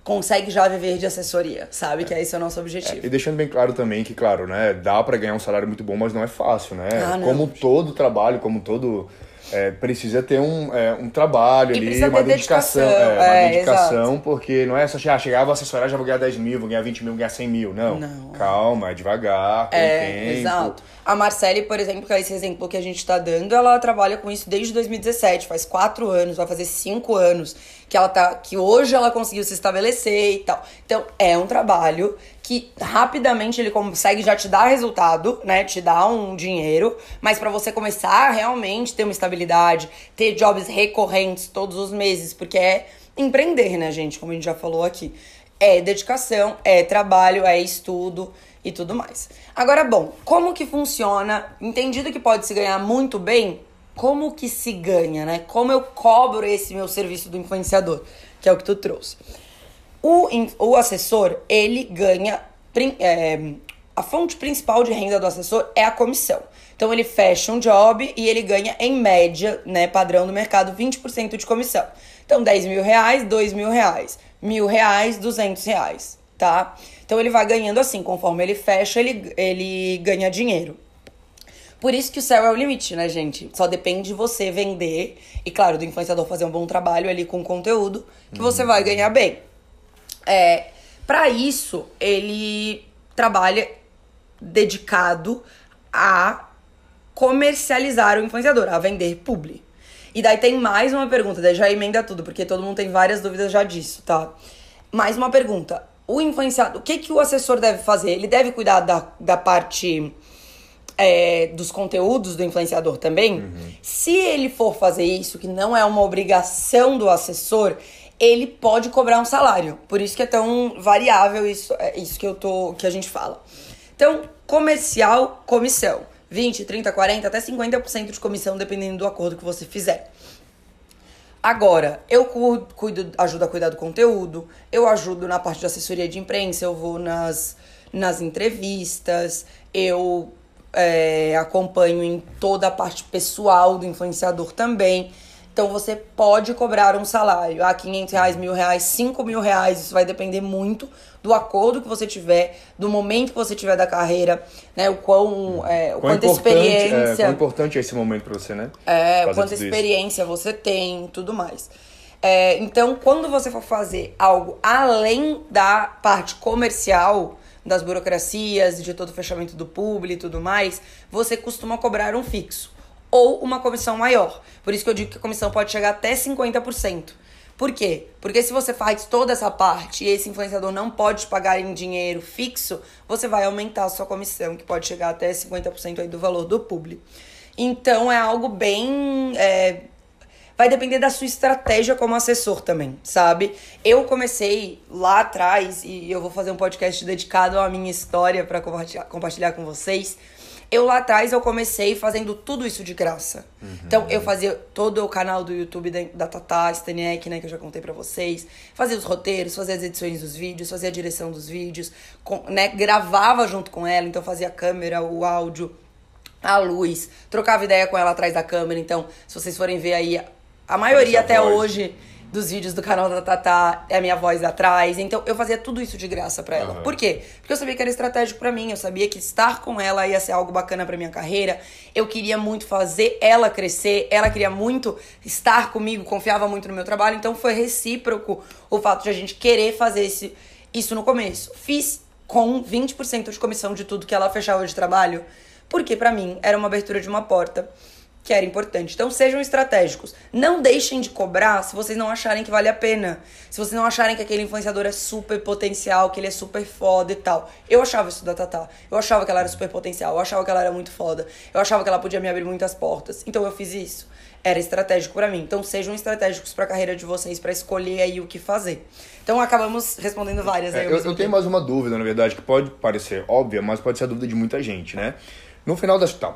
consegue já viver de assessoria, sabe? É. Que esse é o nosso objetivo. É. E deixando bem claro também que, claro, né? Dá pra ganhar um salário muito bom, mas não é fácil, né? Ah, não, como gente. todo trabalho, como todo É, precisa ter um, é, um trabalho e ali, uma dedicação, dedicação, é, é, uma dedicação, exato. Porque não é só ah, chegar, vou assessorar, já vou ganhar dez mil, vou ganhar vinte mil, vou ganhar cem mil, não, não. Calma, é devagar, com é, tempo. Exato. A Marcele, por exemplo, que é esse exemplo que a gente está dando, ela trabalha com isso desde dois mil e dezessete, faz quatro anos, vai fazer cinco anos que ela tá, que hoje ela conseguiu se estabelecer e tal. Então é um trabalho que rapidamente ele consegue já te dar resultado, né? Te dar um dinheiro, mas para você começar a realmente ter uma estabilidade, ter jobs recorrentes todos os meses, porque é empreender, né, gente? Como a gente já falou aqui. É dedicação, é trabalho, é estudo e tudo mais. Agora, bom, como que funciona? Entendido que pode se ganhar muito bem, como que se ganha, né? Como eu cobro esse meu serviço do influenciador, que é o que tu trouxe. O, o assessor, ele ganha... É, a fonte principal de renda do assessor é a comissão. Então, ele fecha um job e ele ganha, em média, né, padrão do mercado, vinte por cento de comissão. Então, dez mil reais, dois mil reais, mil reais, duzentos reais, tá? Então, ele vai ganhando assim. Conforme ele fecha, ele, ele ganha dinheiro. Por isso que o céu é o limite, né, gente? Só depende de você vender e, claro, do influenciador fazer um bom trabalho ali com o conteúdo que uhum. você vai ganhar bem. É, para isso, ele trabalha dedicado a comercializar o influenciador, a vender publi. E daí tem mais uma pergunta, daí já emenda tudo, porque todo mundo tem várias dúvidas já disso, tá? Mais uma pergunta. O influenciador, o que, que o assessor deve fazer? Ele deve cuidar da, da parte é, dos conteúdos do influenciador também? Uhum. Se ele for fazer isso, que não é uma obrigação do assessor... ele pode cobrar um salário. Por isso que é tão variável isso, é isso que, eu tô, que a gente fala. Então, comercial, comissão. vinte por cento, trinta por cento, quarenta por cento, até cinquenta por cento de comissão, dependendo do acordo que você fizer. Agora, eu cuido, ajudo a cuidar do conteúdo, eu ajudo na parte de assessoria de imprensa, eu vou nas, nas entrevistas, eu é, acompanho em toda a parte pessoal do influenciador também. Então, você pode cobrar um salário. Ah, quinhentos reais, mil reais, cinco mil reais. Isso vai depender muito do acordo que você tiver, do momento que você tiver da carreira, né? O quão... É, o quão quanta experiência... É, quão importante é esse momento pra você, né? É, fazer quanta experiência isso. Você tem e tudo mais. É, então, quando você for fazer algo além da parte comercial... das burocracias, de todo o fechamento do publi e tudo mais... você costuma cobrar um fixo. Ou uma comissão maior. Por isso que eu digo que a comissão pode chegar até cinquenta por cento. Por quê? Porque se você faz toda essa parte e esse influenciador não pode te pagar em dinheiro fixo, você vai aumentar a sua comissão, que pode chegar até cinquenta por cento aí do valor do publi. Então, é algo bem... É... vai depender da sua estratégia como assessor também, sabe? Eu comecei lá atrás, e eu vou fazer um podcast dedicado à minha história para compartilhar, compartilhar com vocês... Eu lá atrás, eu comecei fazendo tudo isso de graça. Uhum. Então, eu fazia todo o canal do YouTube da, da Tatá Steniek, né? Que eu já contei pra vocês. Fazia os roteiros, fazia as edições dos vídeos, fazia a direção dos vídeos. Com, né, gravava junto com ela. Então, fazia a câmera, o áudio, a luz. Trocava ideia com ela atrás da câmera. Então, se vocês forem ver aí, a maioria até voz. Hoje... dos vídeos do canal da Tatá, é a minha voz atrás. Então, eu fazia tudo isso de graça pra ela. Uhum. Por quê? Porque eu sabia que era estratégico pra mim. Eu sabia que estar com ela ia ser algo bacana pra minha carreira. Eu queria muito fazer ela crescer. Ela queria muito estar comigo. Confiava muito no meu trabalho. Então, foi recíproco o fato de a gente querer fazer esse, isso no começo. Fiz com vinte por cento de comissão de tudo que ela fechava de trabalho. Porque, pra mim, era uma abertura de uma porta que era importante. Então, sejam estratégicos. Não deixem de cobrar se vocês não acharem que vale a pena. Se vocês não acharem que aquele influenciador é super potencial, que ele é super foda e tal. Eu achava isso da Tatá. Eu achava que ela era super potencial. Eu achava que ela era muito foda. Eu achava que ela podia me abrir muitas portas. Então, eu fiz isso. Era estratégico pra mim. Então, sejam estratégicos pra carreira de vocês, pra escolher aí o que fazer. Então, acabamos respondendo várias. Aí, é, eu eu tenho mais uma dúvida, na verdade, que pode parecer óbvia, mas pode ser a dúvida de muita gente, né? No final das... Tá.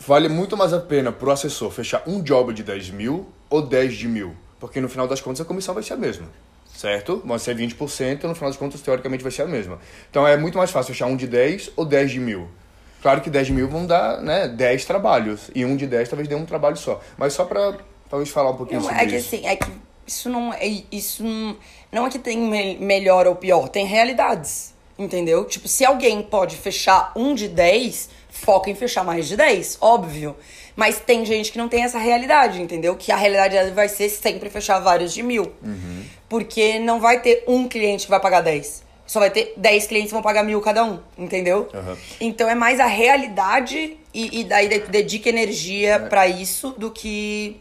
Vale muito mais a pena pro assessor fechar um job de dez mil ou dez de mil? Porque no final das contas a comissão vai ser a mesma, certo? Vai ser vinte por cento, no final das contas teoricamente vai ser a mesma. Então é muito mais fácil fechar um de dez ou dez de mil. Claro que dez de mil vão dar, né, dez trabalhos. E um de dez talvez dê um trabalho só. Mas só pra talvez falar um pouquinho sobre isso. É que assim, é que isso não é, isso não, não é que tem me- melhor ou pior, tem realidades, entendeu? Tipo, se alguém pode fechar um de dez... foca em fechar mais de dez, óbvio. Mas tem gente que não tem essa realidade, entendeu? Que a realidade vai ser sempre fechar vários de mil. Uhum. Porque não vai ter um cliente que vai pagar dez. Só vai ter dez clientes que vão pagar mil cada um, entendeu? Uhum. Então é mais a realidade e, e daí dedica energia é. pra isso do que...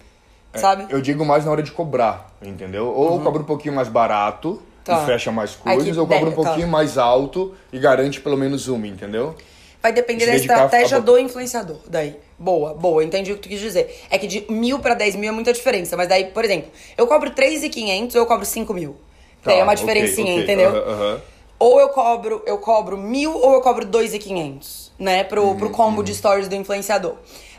É, sabe? Eu digo mais na hora de cobrar, entendeu? Ou uhum. cobra um pouquinho mais barato... Tá. E fecha mais coisas, ou cobra um pouquinho tá. mais alto e garante pelo menos uma, entendeu? Vai depender da estratégia a... do influenciador, daí. Boa, boa, entendi o que tu quis dizer. É que de mil pra dez mil é muita diferença, mas daí, por exemplo, eu cobro três mil e quinhentos ou eu cobro cinco mil. Tá, daí é uma diferencinha, okay, okay. entendeu? Uh-huh, uh-huh. Ou eu cobro, eu cobro mil ou eu cobro dois mil e quinhentos, né? Pro, hum, pro combo hum. de stories do influenciador.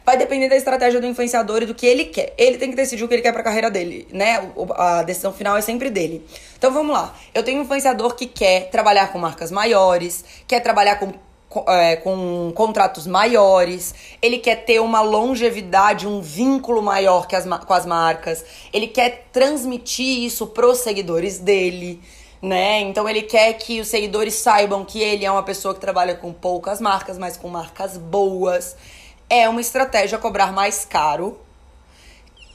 Vai depender da estratégia do influenciador e do que ele quer. Ele tem que decidir o que ele quer pra carreira dele, né? A decisão final é sempre dele. Então vamos lá. Eu tenho um influenciador que quer trabalhar com marcas maiores, quer trabalhar com, com, é, com contratos maiores, ele quer ter uma longevidade, um vínculo maior que as, com as marcas, ele quer transmitir isso pros seguidores dele, né? Então ele quer que os seguidores saibam que ele é uma pessoa que trabalha com poucas marcas, mas com marcas boas. É uma estratégia cobrar mais caro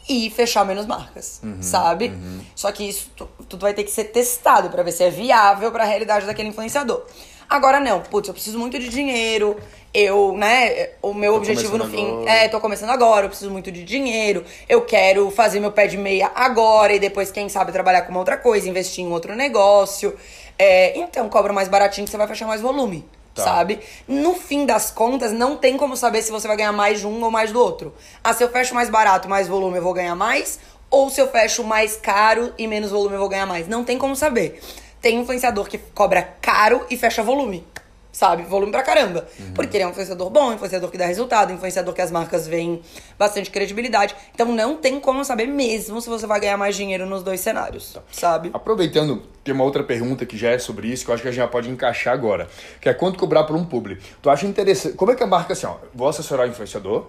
e fechar menos marcas, uhum, sabe? Uhum. Só que isso tudo vai ter que ser testado pra ver se é viável pra realidade daquele influenciador. Agora não, putz, eu preciso muito de dinheiro, eu, né, o meu tô objetivo no fim... Agora. É, tô começando agora, eu preciso muito de dinheiro, eu quero fazer meu pé de meia agora e depois, quem sabe, trabalhar com uma outra coisa, investir em outro negócio. É, então, cobra mais baratinho que você vai fechar mais volume. Tá. Sabe? No fim das contas, não tem como saber se você vai ganhar mais de um ou mais do outro. Ah, se eu fecho mais barato, mais volume, eu vou ganhar mais? Ou se eu fecho mais caro e menos volume, eu vou ganhar mais? Não tem como saber. Tem influenciador que cobra caro e fecha volume. Sabe? Volume pra caramba. Uhum. Porque ele é um influenciador bom, influenciador que dá resultado, influenciador que as marcas veem bastante credibilidade. Então não tem como saber mesmo se você vai ganhar mais dinheiro nos dois cenários, tá. Sabe? Aproveitando, tem uma outra pergunta que já é sobre isso, que eu acho que a gente já pode encaixar agora. Que é quanto cobrar por um publi. Tu acha interessante... Como é que a marca, assim, ó, vou assessorar o influenciador,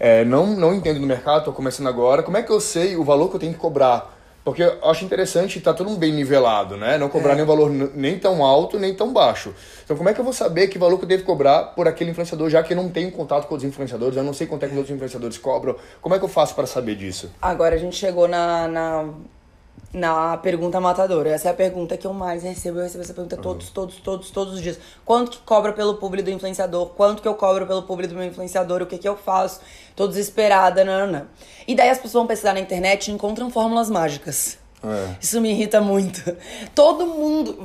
é, não, não entendo do mercado, tô começando agora, como é que eu sei o valor que eu tenho que cobrar? Porque eu acho interessante estar tá tudo bem nivelado, né? Não cobrar é. nenhum valor nem tão alto, nem tão baixo. Então, como é que eu vou saber que valor que eu devo cobrar por aquele influenciador, já que eu não tenho contato com os influenciadores, eu não sei quanto é que os outros influenciadores cobram? Como é que eu faço para saber disso? Agora a gente chegou na, na, na pergunta matadora. Essa é a pergunta que eu mais recebo. Eu recebo essa pergunta todos, uhum. todos, todos, todos os dias. Quanto que cobra pelo publi do influenciador? Quanto que eu cobro pelo publi do meu influenciador? O que que eu faço? Tô desesperada, não, não, não. E daí as pessoas vão pesquisar na internet e encontram fórmulas mágicas. É. Isso me irrita muito. Todo mundo...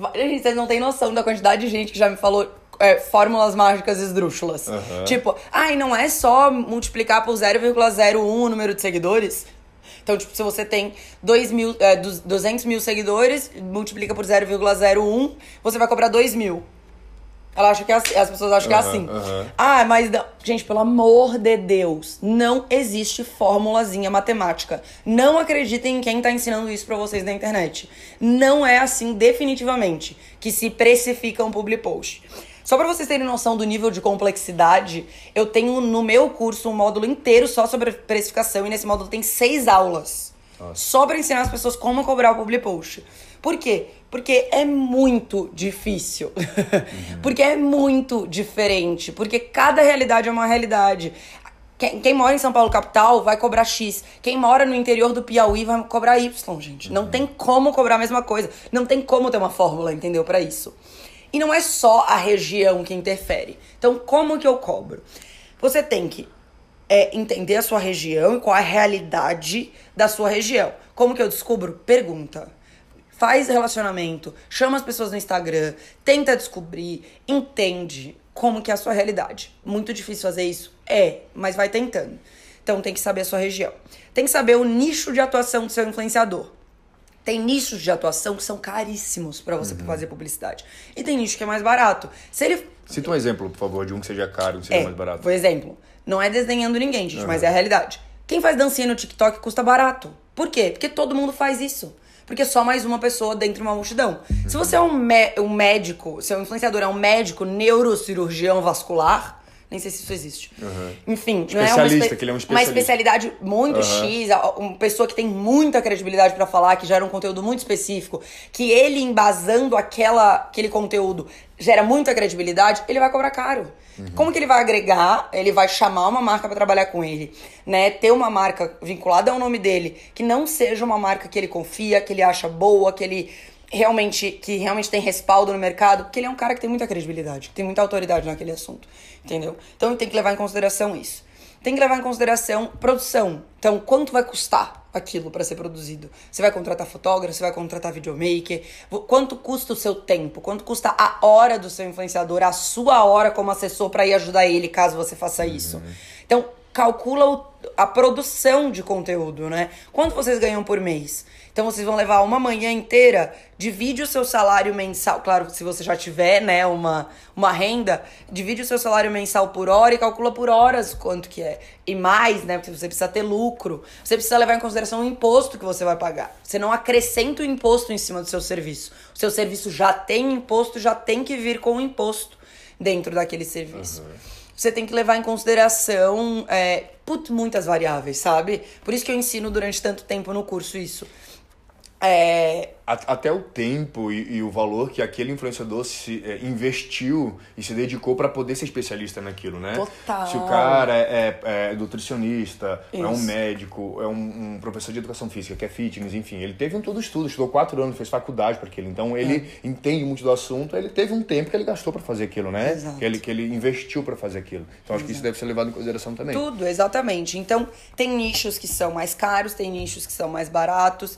Vocês não têm noção da quantidade de gente que já me falou é, fórmulas mágicas esdrúxulas. Uhum. Tipo, ai, ah, não é só multiplicar por zero vírgula zero um o número de seguidores? Então, tipo, se você tem dois mil, é, duzentos mil seguidores, multiplica por zero vírgula zero um, você vai cobrar dois mil. Ela acha que é assim, as pessoas acham uhum, que é assim. Uhum. Ah, mas... Não. Gente, pelo amor de Deus, não existe formulazinha matemática. Não acreditem em quem tá ensinando isso pra vocês na internet. Não é assim, definitivamente, que se precifica um public post. Só pra vocês terem noção do nível de complexidade, eu tenho no meu curso um módulo inteiro só sobre precificação. E nesse módulo tem seis aulas. Nossa. Só pra ensinar as pessoas como cobrar o public post. Por quê? Porque é muito difícil, uhum. porque é muito diferente, porque cada realidade é uma realidade. Quem, quem mora em São Paulo capital vai cobrar X, quem mora no interior do Piauí vai cobrar Y, gente. Uhum. Não tem como cobrar a mesma coisa, não tem como ter uma fórmula, entendeu, pra isso. E não é só a região que interfere. Então, como que eu cobro? Você tem que é, entender a sua região e qual é a realidade da sua região. Como que eu descubro? Pergunta. Faz relacionamento, chama as pessoas no Instagram, tenta descobrir, entende como que é a sua realidade. Muito difícil fazer isso? É, mas vai tentando. Então tem que saber a sua região. Tem que saber o nicho de atuação do seu influenciador. Tem nichos de atuação que são caríssimos pra você uhum. fazer publicidade. E tem nicho que é mais barato. Se ele... Cita um exemplo, por favor, de um que seja caro, que seja é, mais barato. Por exemplo, não é desdenhando ninguém, gente, uhum. mas é a realidade. Quem faz dancinha no TikTok custa barato. Por quê? Porque todo mundo faz isso. Porque só mais uma pessoa dentro de uma multidão. Uhum. Se você é um, me- um médico, se é um influenciador, é um médico neurocirurgião vascular... Nem sei se isso existe. Uhum. Enfim, não é uma, espe- que ele é um especialista. uma especialidade muito uhum. X, uma pessoa que tem muita credibilidade pra falar, que gera um conteúdo muito específico, que ele embasando aquela, aquele conteúdo gera muita credibilidade, ele vai cobrar caro. Uhum. Como que ele vai agregar? Ele vai chamar uma marca para trabalhar com ele, né? Ter uma marca vinculada ao nome dele, que não seja uma marca que ele confia, que ele acha boa, que ele realmente, que realmente tem respaldo no mercado, porque ele é um cara que tem muita credibilidade, que tem muita autoridade naquele assunto, entendeu? Então ele tem que levar em consideração isso. Tem que levar em consideração produção. Então, quanto vai custar aquilo para ser produzido? Você vai contratar fotógrafo, você vai contratar videomaker? Quanto custa o seu tempo? Quanto custa a hora do seu influenciador, a sua hora como assessor para ir ajudar ele, caso você faça isso? Uhum. Então, calcula o, a produção de conteúdo, né? Quanto vocês ganham por mês? Então, vocês vão levar uma manhã inteira, divide o seu salário mensal. Claro, se você já tiver, né, uma, uma renda, divide o seu salário mensal por hora e calcula por horas quanto que é. E mais, né, porque você precisa ter lucro. Você precisa levar em consideração o imposto que você vai pagar. Você não acrescenta o imposto em cima do seu serviço. O seu serviço já tem imposto, já tem que vir com o imposto dentro daquele serviço. Uhum. Você tem que levar em consideração é, put, muitas variáveis, sabe? Por isso que eu ensino durante tanto tempo no curso isso. É... Até o tempo e, e o valor que aquele influenciador se, é, investiu e se dedicou para poder ser especialista naquilo, né? Total. Se o cara é, é, é nutricionista, isso. É um médico, é um, um professor de educação física, que é fitness, enfim. Ele teve um todo estudo, estudou quatro anos, fez faculdade para aquilo. Então, ele é. entende muito do assunto, ele teve um tempo que ele gastou para fazer aquilo, né? Exato. Que ele, que ele investiu para fazer aquilo. Então, acho Exato. que isso deve ser levado em consideração também. Tudo, exatamente. Então, tem nichos que são mais caros, tem nichos que são mais baratos.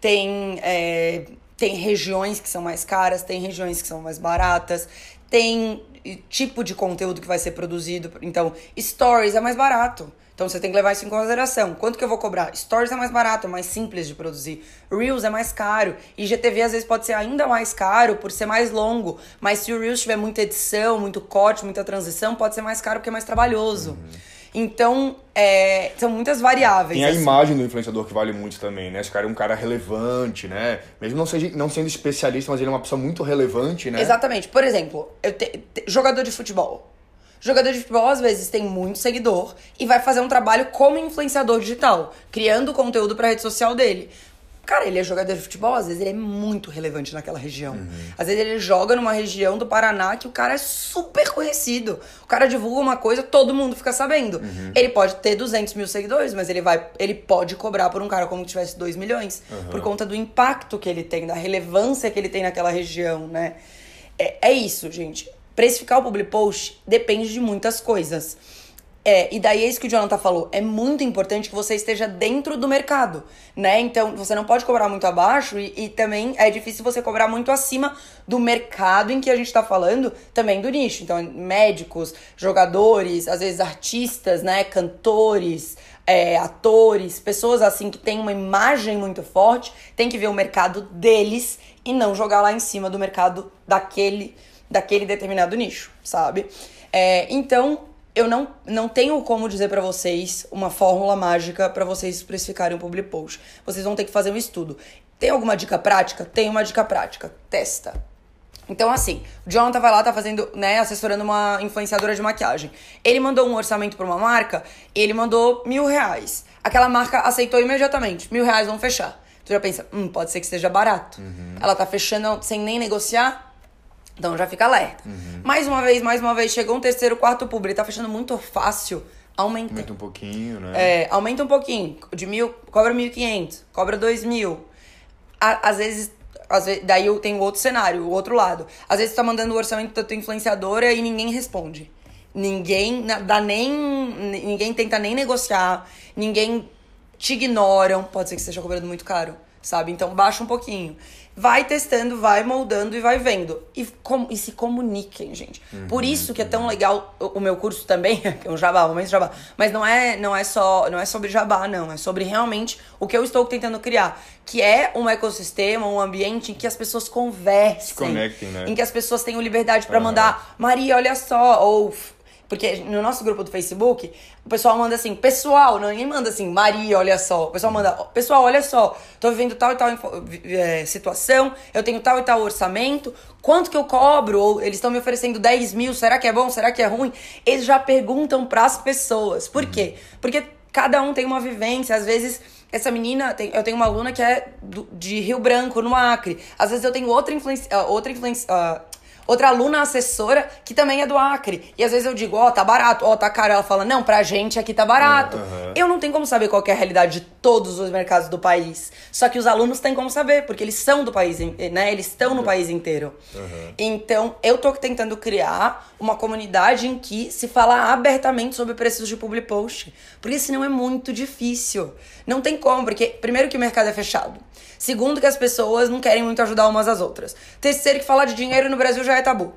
Tem, é, tem regiões que são mais caras, tem regiões que são mais baratas, tem tipo de conteúdo que vai ser produzido. Então, stories é mais barato. Então, você tem que levar isso em consideração. Quanto que eu vou cobrar? Stories é mais barato, é mais simples de produzir. Reels é mais caro. E I G T V, às vezes, pode ser ainda mais caro por ser mais longo. Mas se o Reels tiver muita edição, muito corte, muita transição, pode ser mais caro porque é mais trabalhoso. Uhum. Então, é, são muitas variáveis. Tem a assim. imagem do influenciador que vale muito também, né? Esse cara é um cara relevante, né? Mesmo não, seja, não sendo especialista, mas ele é uma pessoa muito relevante, né? Exatamente. Por exemplo, eu te, te, jogador de futebol. Jogador de futebol, às vezes, tem muito seguidor e vai fazer um trabalho como influenciador digital, criando conteúdo para a rede social dele. Cara, ele é jogador de futebol, às vezes ele é muito relevante naquela região. Uhum. Às vezes ele joga numa região do Paraná que o cara é super conhecido. O cara divulga uma coisa, todo mundo fica sabendo. Uhum. Ele pode ter duzentos mil seguidores, mas ele, vai, ele pode cobrar por um cara como se tivesse dois milhões. Uhum. Por conta do impacto que ele tem, da relevância que ele tem naquela região, né? É, é isso, gente. Precificar o public post depende de muitas coisas. É, e daí é isso que o Jonathan falou. É muito importante que você esteja dentro do mercado, né? Então, você não pode cobrar muito abaixo e, e também é difícil você cobrar muito acima do mercado em que a gente tá falando, também do nicho. Então, médicos, jogadores, às vezes artistas, né? Cantores, é, atores, pessoas assim que têm uma imagem muito forte, tem que ver o mercado deles e não jogar lá em cima do mercado daquele, daquele determinado nicho, sabe? É, então... Eu não, não tenho como dizer pra vocês uma fórmula mágica pra vocês precificarem um public post. Vocês vão ter que fazer um estudo. Tem alguma dica prática? Tem uma dica prática. Testa. Então, assim, o Jonathan vai lá, tá fazendo, né, assessorando uma influenciadora de maquiagem. Ele mandou um orçamento pra uma marca, ele mandou mil reais. Aquela marca aceitou imediatamente. Mil reais, vão fechar. Tu já pensa, hum, pode ser que seja barato. Uhum. Ela tá fechando sem nem negociar. Então já fica alerta. Uhum. Mais uma vez, mais uma vez, chegou um terceiro, quarto publi, tá fechando muito fácil, aumenta. Aumenta um pouquinho, né? É, aumenta um pouquinho. De mil, cobra mil e quinhentos, cobra dois mil. Às vezes, às vezes, daí tem o outro cenário, o outro lado. Às vezes tu tá mandando o orçamento da tua influenciadora e ninguém responde. Ninguém dá nem... Ninguém tenta nem negociar, ninguém te ignoram. Pode ser que você esteja cobrando muito caro, sabe? Então baixa um pouquinho. Vai testando, vai moldando e vai vendo. E, com, e se comuniquem, gente. Uhum. Por isso que é tão legal o, o meu curso também, que é um jabá, um momento jabá. Mas não é, não, é só, não é sobre jabá, não. É sobre realmente o que eu estou tentando criar. Que é um ecossistema, um ambiente em que as pessoas conversem. Se conectem, né? Em que as pessoas tenham liberdade pra uhum. mandar, Maria, olha só, ou... Porque no nosso grupo do Facebook, o pessoal manda assim, pessoal, ninguém manda assim, Maria, olha só. O pessoal manda, pessoal, olha só, tô vivendo tal e tal é, situação, eu tenho tal e tal orçamento, quanto que eu cobro? Ou eles estão me oferecendo dez mil, será que é bom, será que é ruim? Eles já perguntam pras pessoas. Por quê? Porque cada um tem uma vivência, às vezes... Essa menina, tem, eu tenho uma aluna que é do, de Rio Branco, no Acre. Às vezes eu tenho outra influência... Outra influência uh, outra aluna assessora que também é do Acre. E às vezes eu digo, ó, oh, tá barato, ó, oh, tá caro. Ela fala, não, pra gente aqui tá barato. Uhum. Eu não tenho como saber qual é a realidade de todos os mercados do país. Só que os alunos têm como saber, porque eles são do país, né? Eles estão uhum. no país inteiro. Uhum. Então, eu tô tentando criar uma comunidade em que se fala abertamente sobre preços de public post. Porque senão é muito difícil. Não tem como, porque primeiro que o mercado é fechado. Segundo que as pessoas não querem muito ajudar umas às outras. Terceiro que falar de dinheiro no Brasil já é tabu.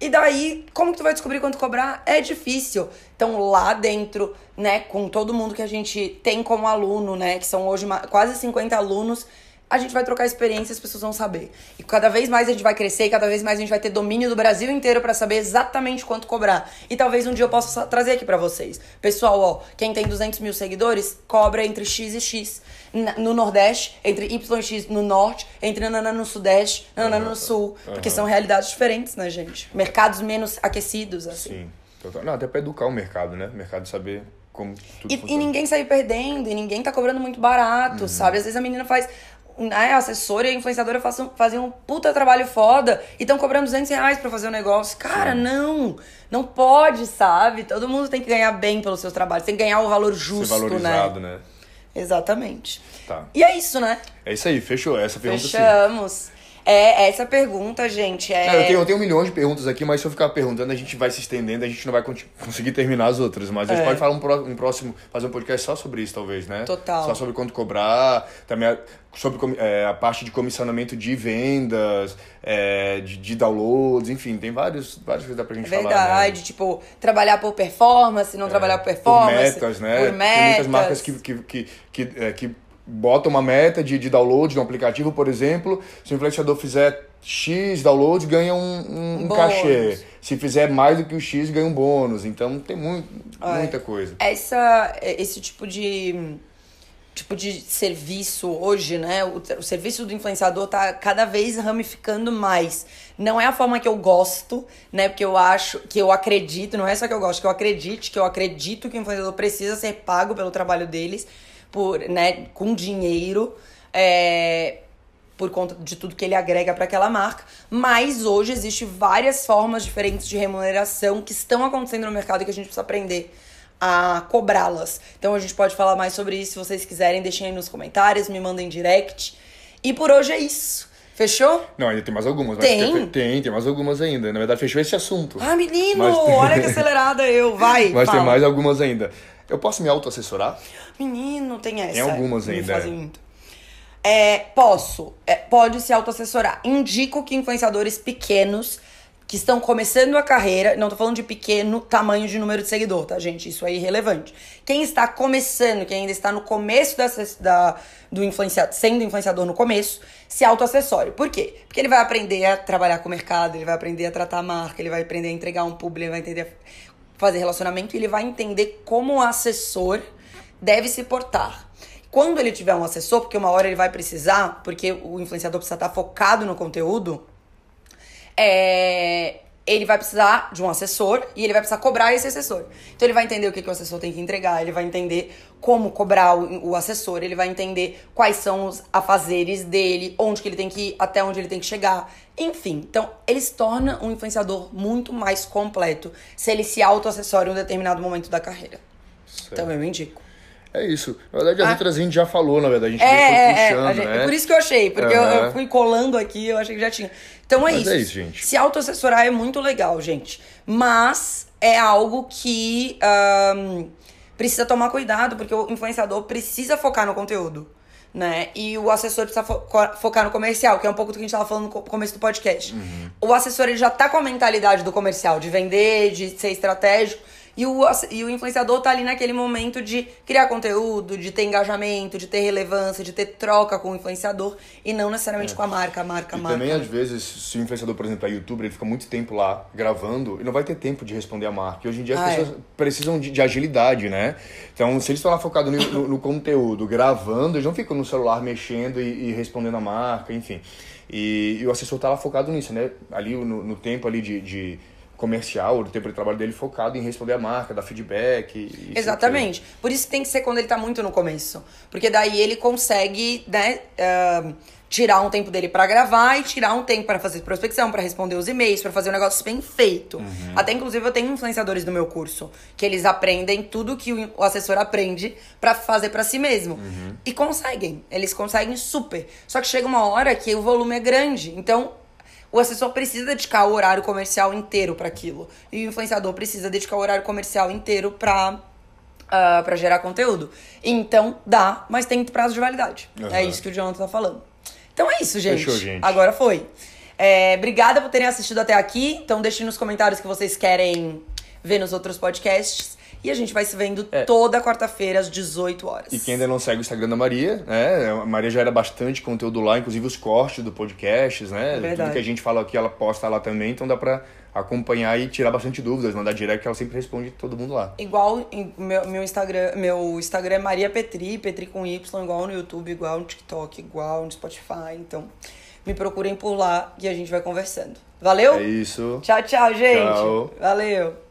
E daí, como que tu vai descobrir quanto cobrar? É difícil. Então lá dentro, né, com todo mundo que a gente tem como aluno, né, que são hoje quase cinquenta alunos, a gente vai trocar experiências, as pessoas vão saber. E cada vez mais a gente vai crescer e cada vez mais a gente vai ter domínio do Brasil inteiro pra saber exatamente quanto cobrar. E talvez um dia eu possa trazer aqui pra vocês. Pessoal, ó, quem tem duzentos mil seguidores, cobra entre X e X. No Nordeste, entre Y e X no Norte, entre nanana no Sudeste, nanana uhum. no Sul. Uhum. Porque são realidades diferentes, né, gente? Mercados menos aquecidos, assim. Sim, total. Não, até pra educar o mercado, né? O mercado saber... como tudo e, e ninguém sair perdendo, e ninguém tá cobrando muito barato, uhum. sabe? Às vezes a menina faz... A assessora e a influenciadora fazem um puta trabalho foda e estão cobrando duzentos reais pra fazer o um negócio. Cara, Sim. não. Não pode, sabe? Todo mundo tem que ganhar bem pelos seus trabalhos. Tem que ganhar o valor justo, ser valorizado, né? né? Exatamente. Tá. E é isso, né? É isso aí. Fechou. Essa pergunta Fechamos. Sim. É, essa pergunta, gente, é... Não, eu, tenho, eu tenho milhões de perguntas aqui, mas se eu ficar perguntando, a gente vai se estendendo, a gente não vai conseguir terminar as outras. Mas a gente é. pode falar um, um próximo, fazer um podcast só sobre isso, talvez, né? Total. Só sobre quanto cobrar, também sobre é, a parte de comissionamento de vendas, é, de, de downloads, enfim, tem várias, várias coisas pra gente é verdade, falar. Verdade, né? Tipo, trabalhar por performance, não é, trabalhar por performance. Por metas, né? Por metas. Tem muitas marcas que... que, que, que, é, que bota uma meta de, de download de um aplicativo, por exemplo. Se o influenciador fizer X download, ganha um, um, um cachê. Se fizer mais do que o X, ganha um bônus. Então, tem muito, Ai, muita coisa. Essa, esse tipo de, tipo de serviço hoje, né? O, o serviço do influenciador tá cada vez ramificando mais. Não é a forma que eu gosto, né? Porque eu acho, que eu acredito, não é só que eu gosto, que eu acredite, que eu acredito que o influenciador precisa ser pago pelo trabalho deles. Por, né, com dinheiro, é, por conta de tudo que ele agrega para aquela marca. Mas hoje existem várias formas diferentes de remuneração que estão acontecendo no mercado e que a gente precisa aprender a cobrá-las. Então a gente pode falar mais sobre isso. Se vocês quiserem, deixem aí nos comentários, me mandem direct. E por hoje é isso. Fechou? Não, ainda tem mais algumas. Tem? Mas tem, tem mais algumas ainda. Na verdade, fechou esse assunto. Ah, menino! Mas... Olha que acelerada eu. Vai, Mas fala. Tem mais algumas ainda. Eu posso me auto-assessorar? Menino, tem essa. Tem algumas ainda. É, posso. É, pode se auto-assessorar. Indico que influenciadores pequenos, que estão começando a carreira... Não tô falando de pequeno tamanho de número de seguidor, tá, gente? Isso é irrelevante. Quem está começando, quem ainda está no começo dessa, da, do influenciador... Sendo influenciador no começo, se auto-assessore. Por quê? Porque ele vai aprender a trabalhar com o mercado, ele vai aprender a tratar a marca, ele vai aprender a entregar um público, ele vai entender... A... fazer relacionamento, ele vai entender como o assessor deve se portar. Quando ele tiver um assessor, porque uma hora ele vai precisar, porque o influenciador precisa estar focado no conteúdo, é... ele vai precisar de um assessor e ele vai precisar cobrar esse assessor. Então ele vai entender o que, que o assessor tem que entregar, ele vai entender como cobrar o, o assessor, ele vai entender quais são os afazeres dele, onde que ele tem que ir, até onde ele tem que chegar. Enfim, então ele se torna um influenciador muito mais completo se ele se auto-assessora em um determinado momento da carreira. Certo. Então eu indico. É isso. Na verdade, as ah. outras a gente já falou, na verdade. A gente é, puxando, é, a gente, né? Por isso que eu achei. Porque uhum. eu, eu fui colando aqui, eu achei que já tinha. Então é Mas isso. é isso, gente. Se autoassessorar é muito legal, gente. Mas é algo que um, precisa tomar cuidado, porque o influenciador precisa focar no conteúdo, né? E o assessor precisa fo- focar no comercial, que é um pouco do que a gente estava falando no começo do podcast. Uhum. O assessor, ele já tá com a mentalidade do comercial, de vender, de ser estratégico. E o, e o influenciador tá ali naquele momento de criar conteúdo, de ter engajamento, de ter relevância, de ter troca com o influenciador e não necessariamente é. com a marca, a marca, a marca. E também, às vezes, se o influenciador, por exemplo, é youtuber, ele fica muito tempo lá gravando e não vai ter tempo de responder a marca. E hoje em dia as ah, pessoas é. precisam de, de agilidade, né? Então, se eles estão lá focados no, no, no conteúdo, gravando, eles não ficam no celular mexendo e, e respondendo a marca, enfim. E, e o assessor tá lá focado nisso, né? Ali no, no tempo ali de... de comercial, do tempo de trabalho dele focado em responder a marca, dar feedback. E exatamente. Que... Por isso que tem que ser quando ele tá muito no começo. Porque daí ele consegue, né, uh, tirar um tempo dele pra gravar e tirar um tempo pra fazer prospecção, pra responder os e-mails, pra fazer um negócio bem feito. Uhum. Até, inclusive, eu tenho influenciadores no meu curso, que eles aprendem tudo que o assessor aprende pra fazer pra si mesmo. Uhum. E conseguem. Eles conseguem super. Só que chega uma hora que o volume é grande. Então... o assessor precisa dedicar o horário comercial inteiro para aquilo. E o influenciador precisa dedicar o horário comercial inteiro para uh, para gerar conteúdo. Então, dá, mas tem prazo de validade. Uhum. É isso que o Jonathan tá falando. Então é isso, gente. Fechou, gente. Agora foi. É, obrigada por terem assistido até aqui. Então deixem nos comentários que vocês querem ver nos outros podcasts. E a gente vai se vendo é. toda quarta-feira, às dezoito horas. E quem ainda não segue o Instagram da Maria, né? A Maria gera bastante conteúdo lá, inclusive os cortes do podcast, né? É tudo que a gente fala aqui, ela posta lá também. Então dá pra acompanhar e tirar bastante dúvidas, mandar direct, que ela sempre responde todo mundo lá. Igual em meu, meu Instagram, meu Instagram é Maria Petri, Petri com Y, igual no YouTube, igual no TikTok, igual no Spotify. Então me procurem por lá e a gente vai conversando. Valeu? É isso. Tchau, tchau, gente. Tchau. Valeu.